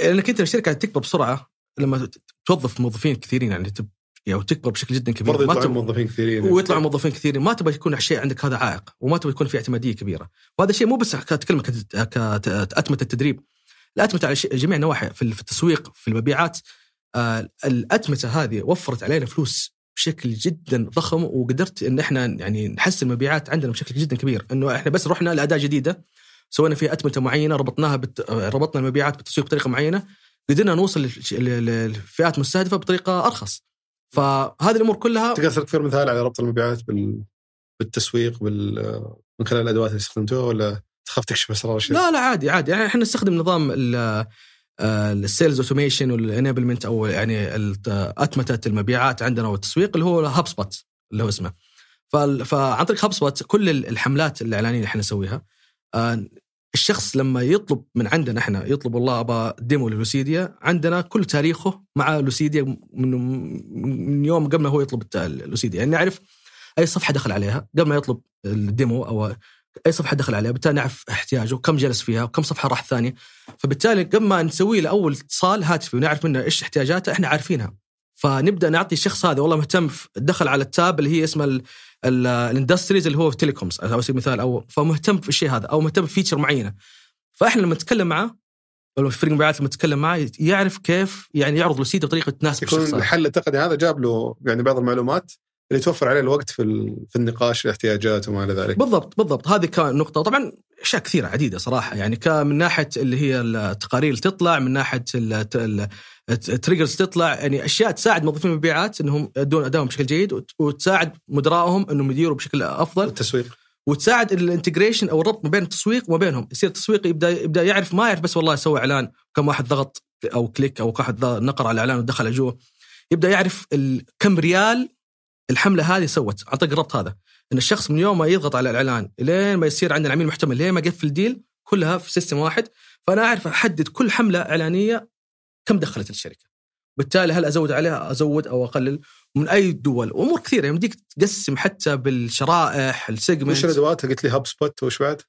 لأنك أنت الشركة تكبر بسرعة لما توظف موظفين كثيرين يعني تب يعني تكبر بشكل جدا كبير برضه يطلعوا موظفين كثيرين ويطلعوا موظفين كثيرين ما تبغى يكون شيء عندك هذا عائق وما تبغى يكون في اعتمادية كبيرة. وهذا الشيء مو بس كتكلمة كأتمة التدريب الأتمتة على جميع النواحي في التسويق في المبيعات. آه الأتمتة هذه وفرت علينا فلوس بشكل جدا ضخم وقدرت إن إحنا يعني نحسن المبيعات عندنا بشكل جدا كبير إنه إحنا بس رحنا لأداة جديدة سوينا فيها أتمتة معينة ربطناها بت... ربطنا المبيعات بالتسويق بطريقة معينة قدرنا نوصل للفئات المستهدفة بطريقة أرخص. فهذه الأمور كلها تقدر تذكر مثال على ربط المبيعات بال... بالتسويق بال... من خلال الأدوات اللي استخدمتوها ولا تخاف تكشف أسرار شيء؟ لا لا عادي عادي يعني إحنا نستخدم نظام ال السيلز أوتوميشن والإنابلمنت أو يعني أتمتة المبيعات عندنا والتسويق اللي هو هاب سبوت اللي هو اسمه. فعن طريق هاب سبوت كل الحملات الإعلانية اللي إحنا نسويها الشخص لما يطلب من عندنا احنا يطلب والله ابا ديمو للوسيديا، عندنا كل تاريخه مع لوسيديا من, من يوم قبل ما هو يطلب اللوسيديا، يعني نعرف اي صفحه دخل عليها قبل ما يطلب الديمو، او اي صفحه دخل عليها، بالتالي نعرف احتياجه وكم جلس فيها وكم صفحه راح ثانيه، فبالتالي قبل ما نسوي له اول اتصال هاتفي ونعرف منه ايش احتياجاته احنا عارفينها، فنبدا نعطي الشخص هذا والله مهتم دخل على التاب اللي هي اسمها الاندستريز اللي هو في تيليكومز على سبيل المثال، او فمهتم في الشيء هذا او مهتم في فيتشر معينه، فاحنا لما نتكلم معه او فريق مبيعات لما نتكلم معه يعرف كيف يعني يعرض لوسيديا بطريقه تناسب الشخص. الحل التقني هذا جاب له يعني بعض المعلومات اللي توفر عليه الوقت في في النقاش الاحتياجات وما الى ذلك. بالضبط بالضبط، هذه كان نقطه. طبعا اشياء كثيره عديده صراحه، يعني كان من ناحيه اللي هي التقارير تطلع، من ناحيه التريجرز تطلع، يعني اشياء تساعد موظفين المبيعات انهم يدون ادائهم بشكل جيد، وتساعد مدراءهم انهم يديروا بشكل افضل، التسويق، وتساعد الانتجريشن او الربط ما بين التسويق وما بينهم، يصير التسويق يبدا يبدا يعرف ما يعرف بس والله يسوي اعلان كم واحد ضغط او كليك او واحد نقر على الاعلان ودخل جوا، يبدا يعرف كم ريال الحملة هذه سوت عن طريق الربط هذا، إن الشخص من يوم ما يضغط على الإعلان لين ما يصير عند العميل محتمل لين ما يقفل ديل، كلها في سيستم واحد، فأنا أعرف أحدد كل حملة إعلانية كم دخلت الشركة، بالتالي هل أزود عليها أزود أو أقلل، من أي دول، وأمور كثيرة يمديك تقسم حتى بالشرائح السيجمنت. وش الأدواتها؟ قلت لي هاب سبوت وش بعد؟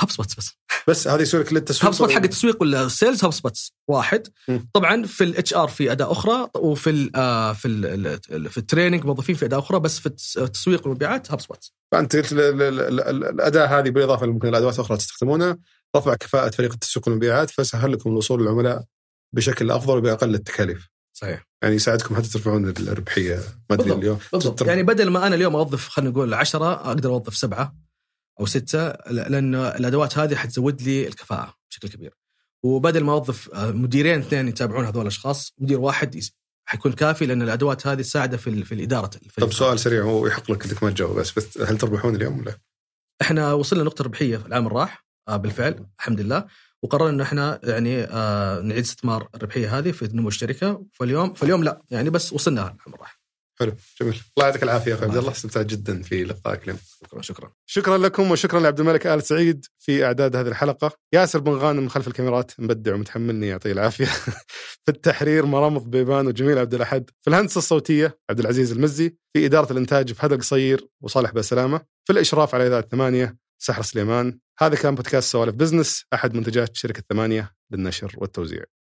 هاب سبوت بس بس هذه يسوي لك للتسويق، هاب سبوت حق التسويق ولا سيلز، هاب سبوت واحد. م. طبعا في الاتش ار في اداه اخرى، وفي ال في ال في التريننج موظفين في اداه اخرى، بس في التسويق والمبيعات هاب سبوت. فانت قلت الاداه هذه بالاضافه ممكن الادوات الاخرى تستخدمونها ترفع كفاءه فريق التسويق والمبيعات، فسهل لكم الوصول للعملاء بشكل افضل وباقل التكاليف. صحيح، يعني يساعدكم حتى ترفعون الربحيه. ما ادري اليوم بالضبط. يعني بدل ما انا اليوم اوظف خلينا نقول عشرة اقدر اوظف سبعة أو ستة، لأن الأدوات هذه حتزود لي الكفاءة بشكل كبير، وبدل ما أوظف مديرين اثنين يتابعون هذول الأشخاص، مدير واحد حيكون كافي، لأن الأدوات هذه تساعده في في الإدارة. طب سؤال سريع هو يحق لك إنك ما تجاوب، بس هل تربحون اليوم ولا؟ إحنا وصلنا نقطة ربحية في العام الراح بالفعل الحمد لله، وقررنا إن إحنا يعني نعيد استثمار الربحية هذه في نمو الشركة، فاليوم فاليوم لا يعني بس وصلنا العام الراح. حلو، جميل، الله يعطيك العافية أخي عبد الله، استمتعت جدا في لقائك اليوم. شكرا شكرا شكرا لكم، وشكرا لعبد الملك آل سعيد في إعداد هذه الحلقة، ياسر بن غانم خلف الكاميرات مبدع ومتحملني يعطيه العافية في التحرير مرامض بيبان وجميل عبد الأحد، في الهندسة الصوتية عبد العزيز المزي، في إدارة الإنتاج في هذا القصير وصالح بسلامة، في الإشراف على إذاعة ثمانية سحر سليمان. هذا كان بودكاست سوالف بزنس، أحد منتجات شركة ثمانية للنشر والتوزيع.